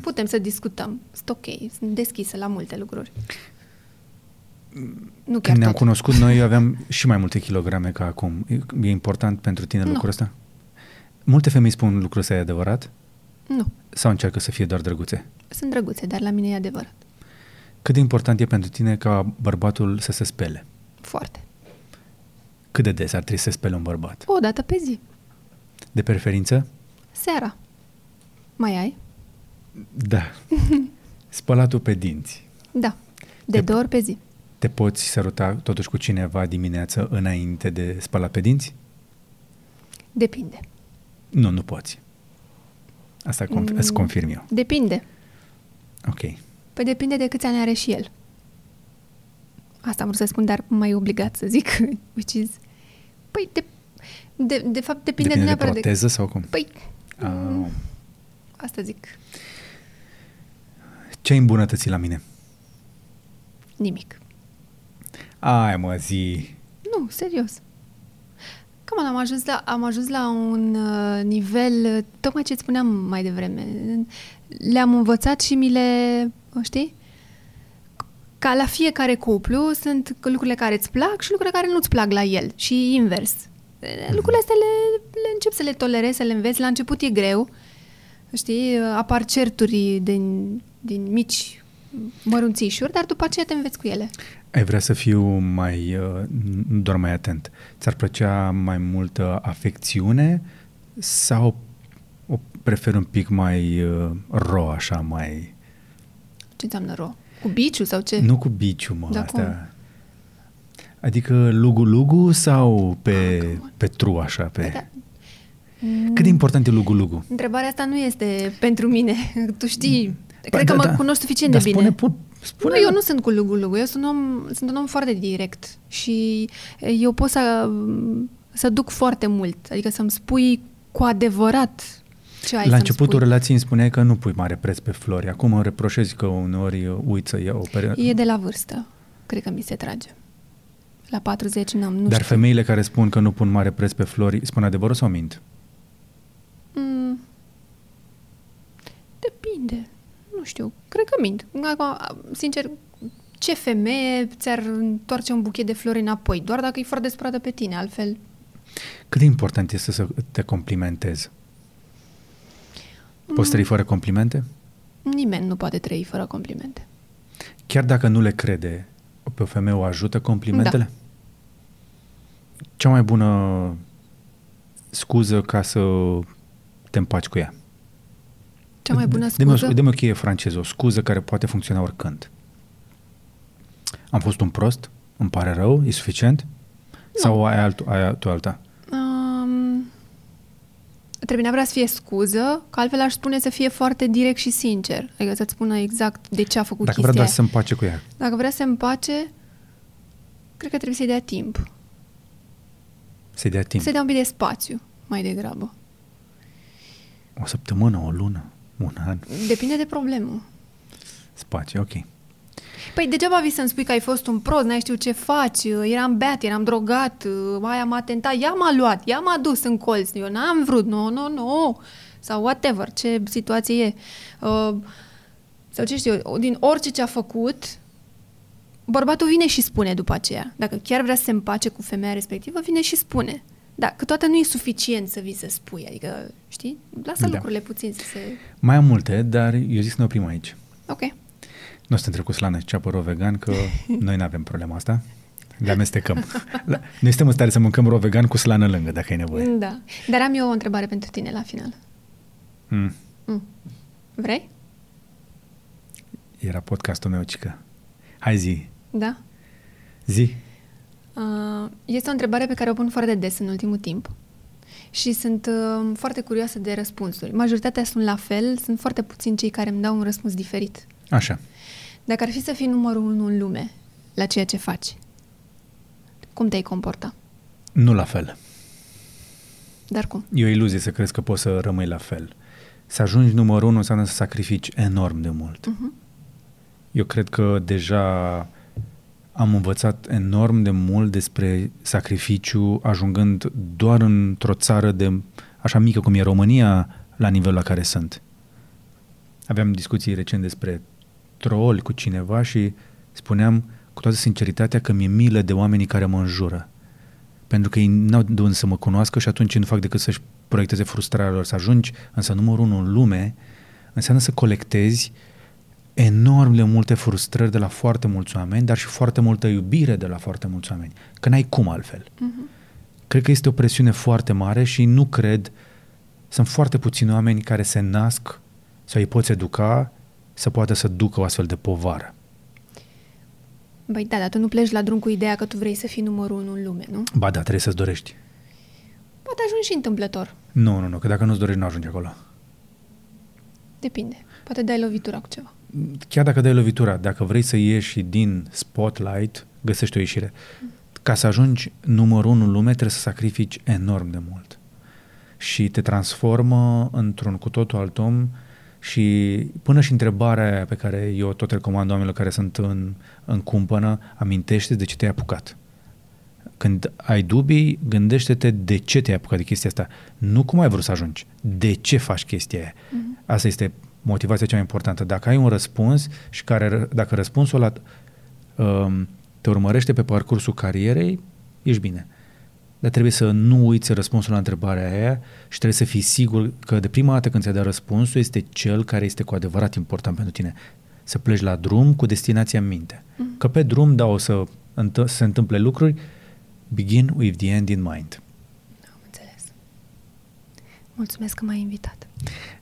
putem să discutăm. Sunt ok, sunt deschisă la multe lucruri. Nu chiar când ne-am cunoscut, noi aveam și mai multe kilograme ca acum. E important pentru tine lucrul ăsta? Multe femei spun lucrul ăsta e adevărat? Nu. Sau încearcă să fie doar drăguțe? Sunt drăguțe, dar la mine e adevărat. Cât de important e pentru tine ca bărbatul să se spele? Foarte. Cât de des ar trebui să speli un bărbat? O dată pe zi. De preferință? Seara. Mai ai? Da. Spălatul pe dinți. Da. De 2 ori pe zi. Te poți săruta totuși cu cineva dimineață înainte de spălat pe dinți? Depinde. Nu poți. Asta îți confirm eu. Depinde. Ok. Păi depinde de câți ani are și el. Asta am vrut să spun, dar m-ai obligat să zic. Păi, de fapt, depinde neapărat de proteză sau cum? Păi, asta zic. Ce ai îmbunătățit la mine? Nimic. Ai, mă, zi. Nu, serios. Cam am ajuns la un nivel, tocmai ce-ți spuneam mai devreme. Le-am învățat și mi le, știi? Ca la fiecare cuplu sunt lucrurile care îți plac și lucrurile care nu-ți plac la el. Și invers. Lucrurile astea le încep să le tolerezi, să le înveți. La început e greu. Știi? Apar certuri din mici mărunțișuri, dar după aceea te înveți cu ele. Ai vrea să fiu mai, doar mai atent. Ți-ar plăcea mai multă afecțiune sau o preferi un pic mai ro, așa, mai... Ce înseamnă ro? Cu biciu sau ce? Nu cu biciu, mă, da, astea. Adică lugu-lugu sau pe tru, așa, pe... Da. Cât de important e lugu-lugu? Întrebarea asta nu este pentru mine. Tu știi, cred că mă cunoști suficient de bine. Spune, nu, eu nu sunt cu lugu-lugu, eu sunt un om foarte direct și eu pot să duc foarte mult, adică să-mi spui cu adevărat ce ai. La începutul relației îmi spuneai că nu pui mare preț pe flori, acum îmi reproșezi că uneori uit să iau o perioadă. E de la vârstă, cred că mi se trage. La 40 n-am, nu. Dar știu. Femeile care spun că nu pun mare preț pe flori, spun adevărul sau mint? Depinde. Nu știu, cred că mint. Acum, sincer, ce femeie ți-ar întoarce un buchet de flori înapoi? Doar dacă e foarte desperată pe tine, altfel... Cât de important este să te complimentezi? Poți trăi fără complimente? Nimeni nu poate trăi fără complimente. Chiar dacă nu le crede, pe o femeie o ajută complimentele? Da. Cea mai bună scuză ca să te împaci cu ea? Cea mai bună scuză? Dă-mi o cheie franceză, o scuză care poate funcționa oricând. Am fost un prost? Îmi pare rău? E suficient? Nu. Sau ai alta? Trebuia să fie scuză, că altfel aș spune să fie foarte direct și sincer. Adică să-ți spună exact de ce a făcut chestia. Dacă vrea să se împace cu ea. Dacă vrea să se împace, cred că trebuie să-i dea timp. Să-i dea timp. Să-i dea un pic de spațiu, mai degrabă. O săptămână, o lună, un an. Depinde de problemă. Spațiu, ok. Păi degeaba vii să-mi spui că ai fost un prost, n-ai știut ce faci, eram beat, eram drogat, aia m-a tentat, ea m-a luat, ea m-a dus în colț, eu n-am vrut, no, sau whatever, ce situație e. Sau ce știu eu, din orice ce a făcut, bărbatul vine și spune după aceea. Dacă chiar vrea să se împace cu femeia respectivă, vine și spune. Da, că toată nu e suficient să vii să spui, adică, știi, lasă lucrurile puțin să se... Mai am multe, dar eu zic să ne oprim aici. Ok. Nu suntem trecuți la năceapă vegan, că noi nu avem problema asta. Le amestecăm. Noi suntem în stare să mâncăm rovegan cu slană lângă, dacă e nevoie. Da. Dar am eu o întrebare pentru tine la final. Vrei? Era podcastul meu, cică. Hai, zi. Da? Zi. Este o întrebare pe care o pun foarte des în ultimul timp și sunt foarte curioasă de răspunsuri. Majoritatea sunt la fel, sunt foarte puțini cei care îmi dau un răspuns diferit. Așa. Dacă ar fi să fii numărul 1 în lume la ceea ce faci, cum te-ai comporta? Nu la fel. Dar cum? E o iluzie să crezi că poți să rămâi la fel. Să ajungi numărul 1 înseamnă să sacrifici enorm de mult. Uh-huh. Eu cred că deja am învățat enorm de mult despre sacrificiu ajungând doar într-o țară de așa mică cum e România la nivelul la care sunt. Aveam discuții recent despre troli cu cineva și spuneam cu toată sinceritatea că mi-e milă de oamenii care mă înjură. Pentru că ei n-au de unde să mă cunoască și atunci nu fac decât să-și proiecteze frustrarea lor. Să ajungi însă numărul 1 în lume înseamnă să colectezi enorm de multe frustrări de la foarte mulți oameni, dar și foarte multă iubire de la foarte mulți oameni. Că n-ai cum altfel. Uh-huh. Cred că este o presiune foarte mare și nu cred, sunt foarte puțini oameni care se nasc sau îi poți educa să poată să ducă o astfel de povară. Băi da, dar tu nu pleci la drum cu ideea că tu vrei să fii numărul 1 în lume, nu? Ba da, trebuie să-ți dorești. Poate ajungi și întâmplător. Nu, că dacă nu-ți dorești, nu ajungi acolo. Depinde. Poate dai lovitura cu ceva. Chiar dacă dai lovitura, dacă vrei să ieși din spotlight, găsești o ieșire. Ca să ajungi numărul 1 în lume, trebuie să sacrifici enorm de mult. Și te transformă într-un cu totul alt om Și până și întrebarea pe care eu tot recomand oamenilor care sunt în cumpănă, amintește de ce te-ai apucat. Când ai dubii, gândește-te de ce te-ai apucat de chestia asta. Nu cum ai vrut să ajungi. De ce faci chestia aia? Mm-hmm. Asta este motivația cea mai importantă. Dacă ai un răspuns și dacă răspunsul ăla te urmărește pe parcursul carierei, ești bine. Dar trebuie să nu uiți răspunsul la întrebarea aia și trebuie să fii sigur că de prima dată când ți-ai dat răspunsul este cel care este cu adevărat important pentru tine. Să pleci la drum cu destinația în minte. Mm-hmm. Că pe drum, da, o să se întâmple lucruri. Begin with the end in mind. Am înțeles. Mulțumesc că m-ai invitat.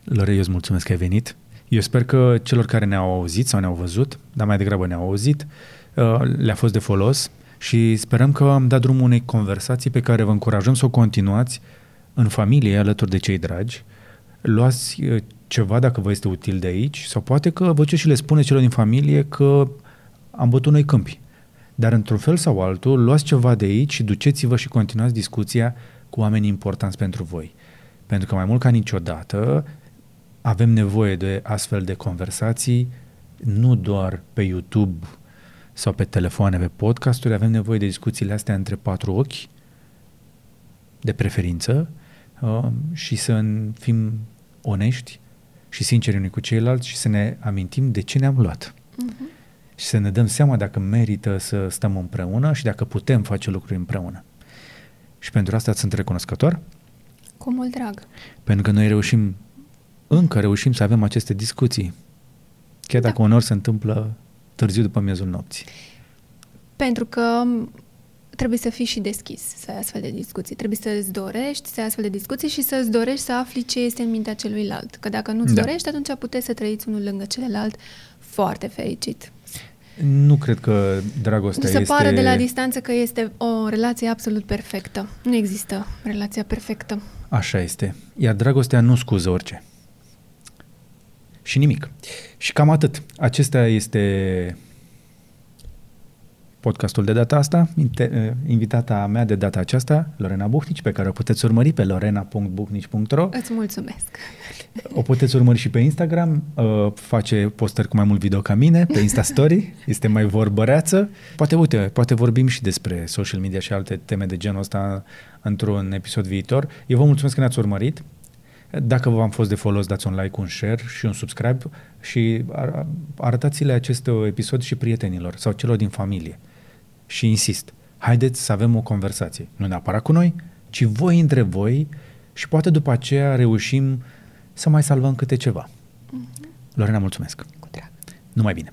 Lorena, eu îți mulțumesc că ai venit. Eu sper că celor care ne-au auzit sau ne-au văzut, dar mai degrabă ne-au auzit, le-a fost de folos și sperăm că am dat drumul unei conversații pe care vă încurajăm să o continuați în familie, alături de cei dragi. Luați ceva dacă vă este util de aici sau poate că vă duceți și le spuneți celor din familie că am bătut noi câmpii. Dar într-un fel sau altul, luați ceva de aici și duceți-vă și continuați discuția cu oamenii importanți pentru voi. Pentru că mai mult ca niciodată avem nevoie de astfel de conversații, nu doar pe YouTube sau pe telefoane, pe podcasturi, avem nevoie de discuțiile astea între patru ochi, de preferință, și să fim onești și sinceri unii cu ceilalți și să ne amintim de ce ne-am luat. Uh-huh. Și să ne dăm seama dacă merită să stăm împreună și dacă putem face lucruri împreună. Și pentru asta sunt recunoscător. Cu mult drag. Pentru că noi încă reușim să avem aceste discuții. Chiar dacă uneori se întâmplă târziu după miezul nopții. Pentru că trebuie să fii și deschis să ai astfel de discuții. Trebuie să-ți dorești să ai astfel de discuții și să-ți dorești să afli ce este în mintea celuilalt. Că dacă nu-ți dorești, atunci puteți să trăiți unul lângă celălalt foarte fericit. Nu cred că dragostea este... Nu se pare de la distanță că este o relație absolut perfectă. Nu există relația perfectă. Așa este. Iar dragostea nu scuză orice. Și nimic. Și cam atât. Acesta este podcastul de data asta. Invitata mea de data aceasta, Lorena Buhnici, pe care o puteți urmări pe lorena.buhnici.ro. Îți mulțumesc! O puteți urmări și pe Instagram, face postări cu mai mult video ca mine, pe Insta Story, este mai vorbăreață. Poate vorbim și despre social media și alte teme de genul ăsta într-un episod viitor. Eu vă mulțumesc că ne-ați urmărit. Dacă v-am fost de folos, dați un like, un share și un subscribe și arătați-le acest episod și prietenilor sau celor din familie. Și insist, haideți să avem o conversație. Nu neapărat cu noi, ci voi între voi și poate după aceea reușim să mai salvăm câte ceva. Mm-hmm. Lorena, mulțumesc. Cu drag. Numai bine.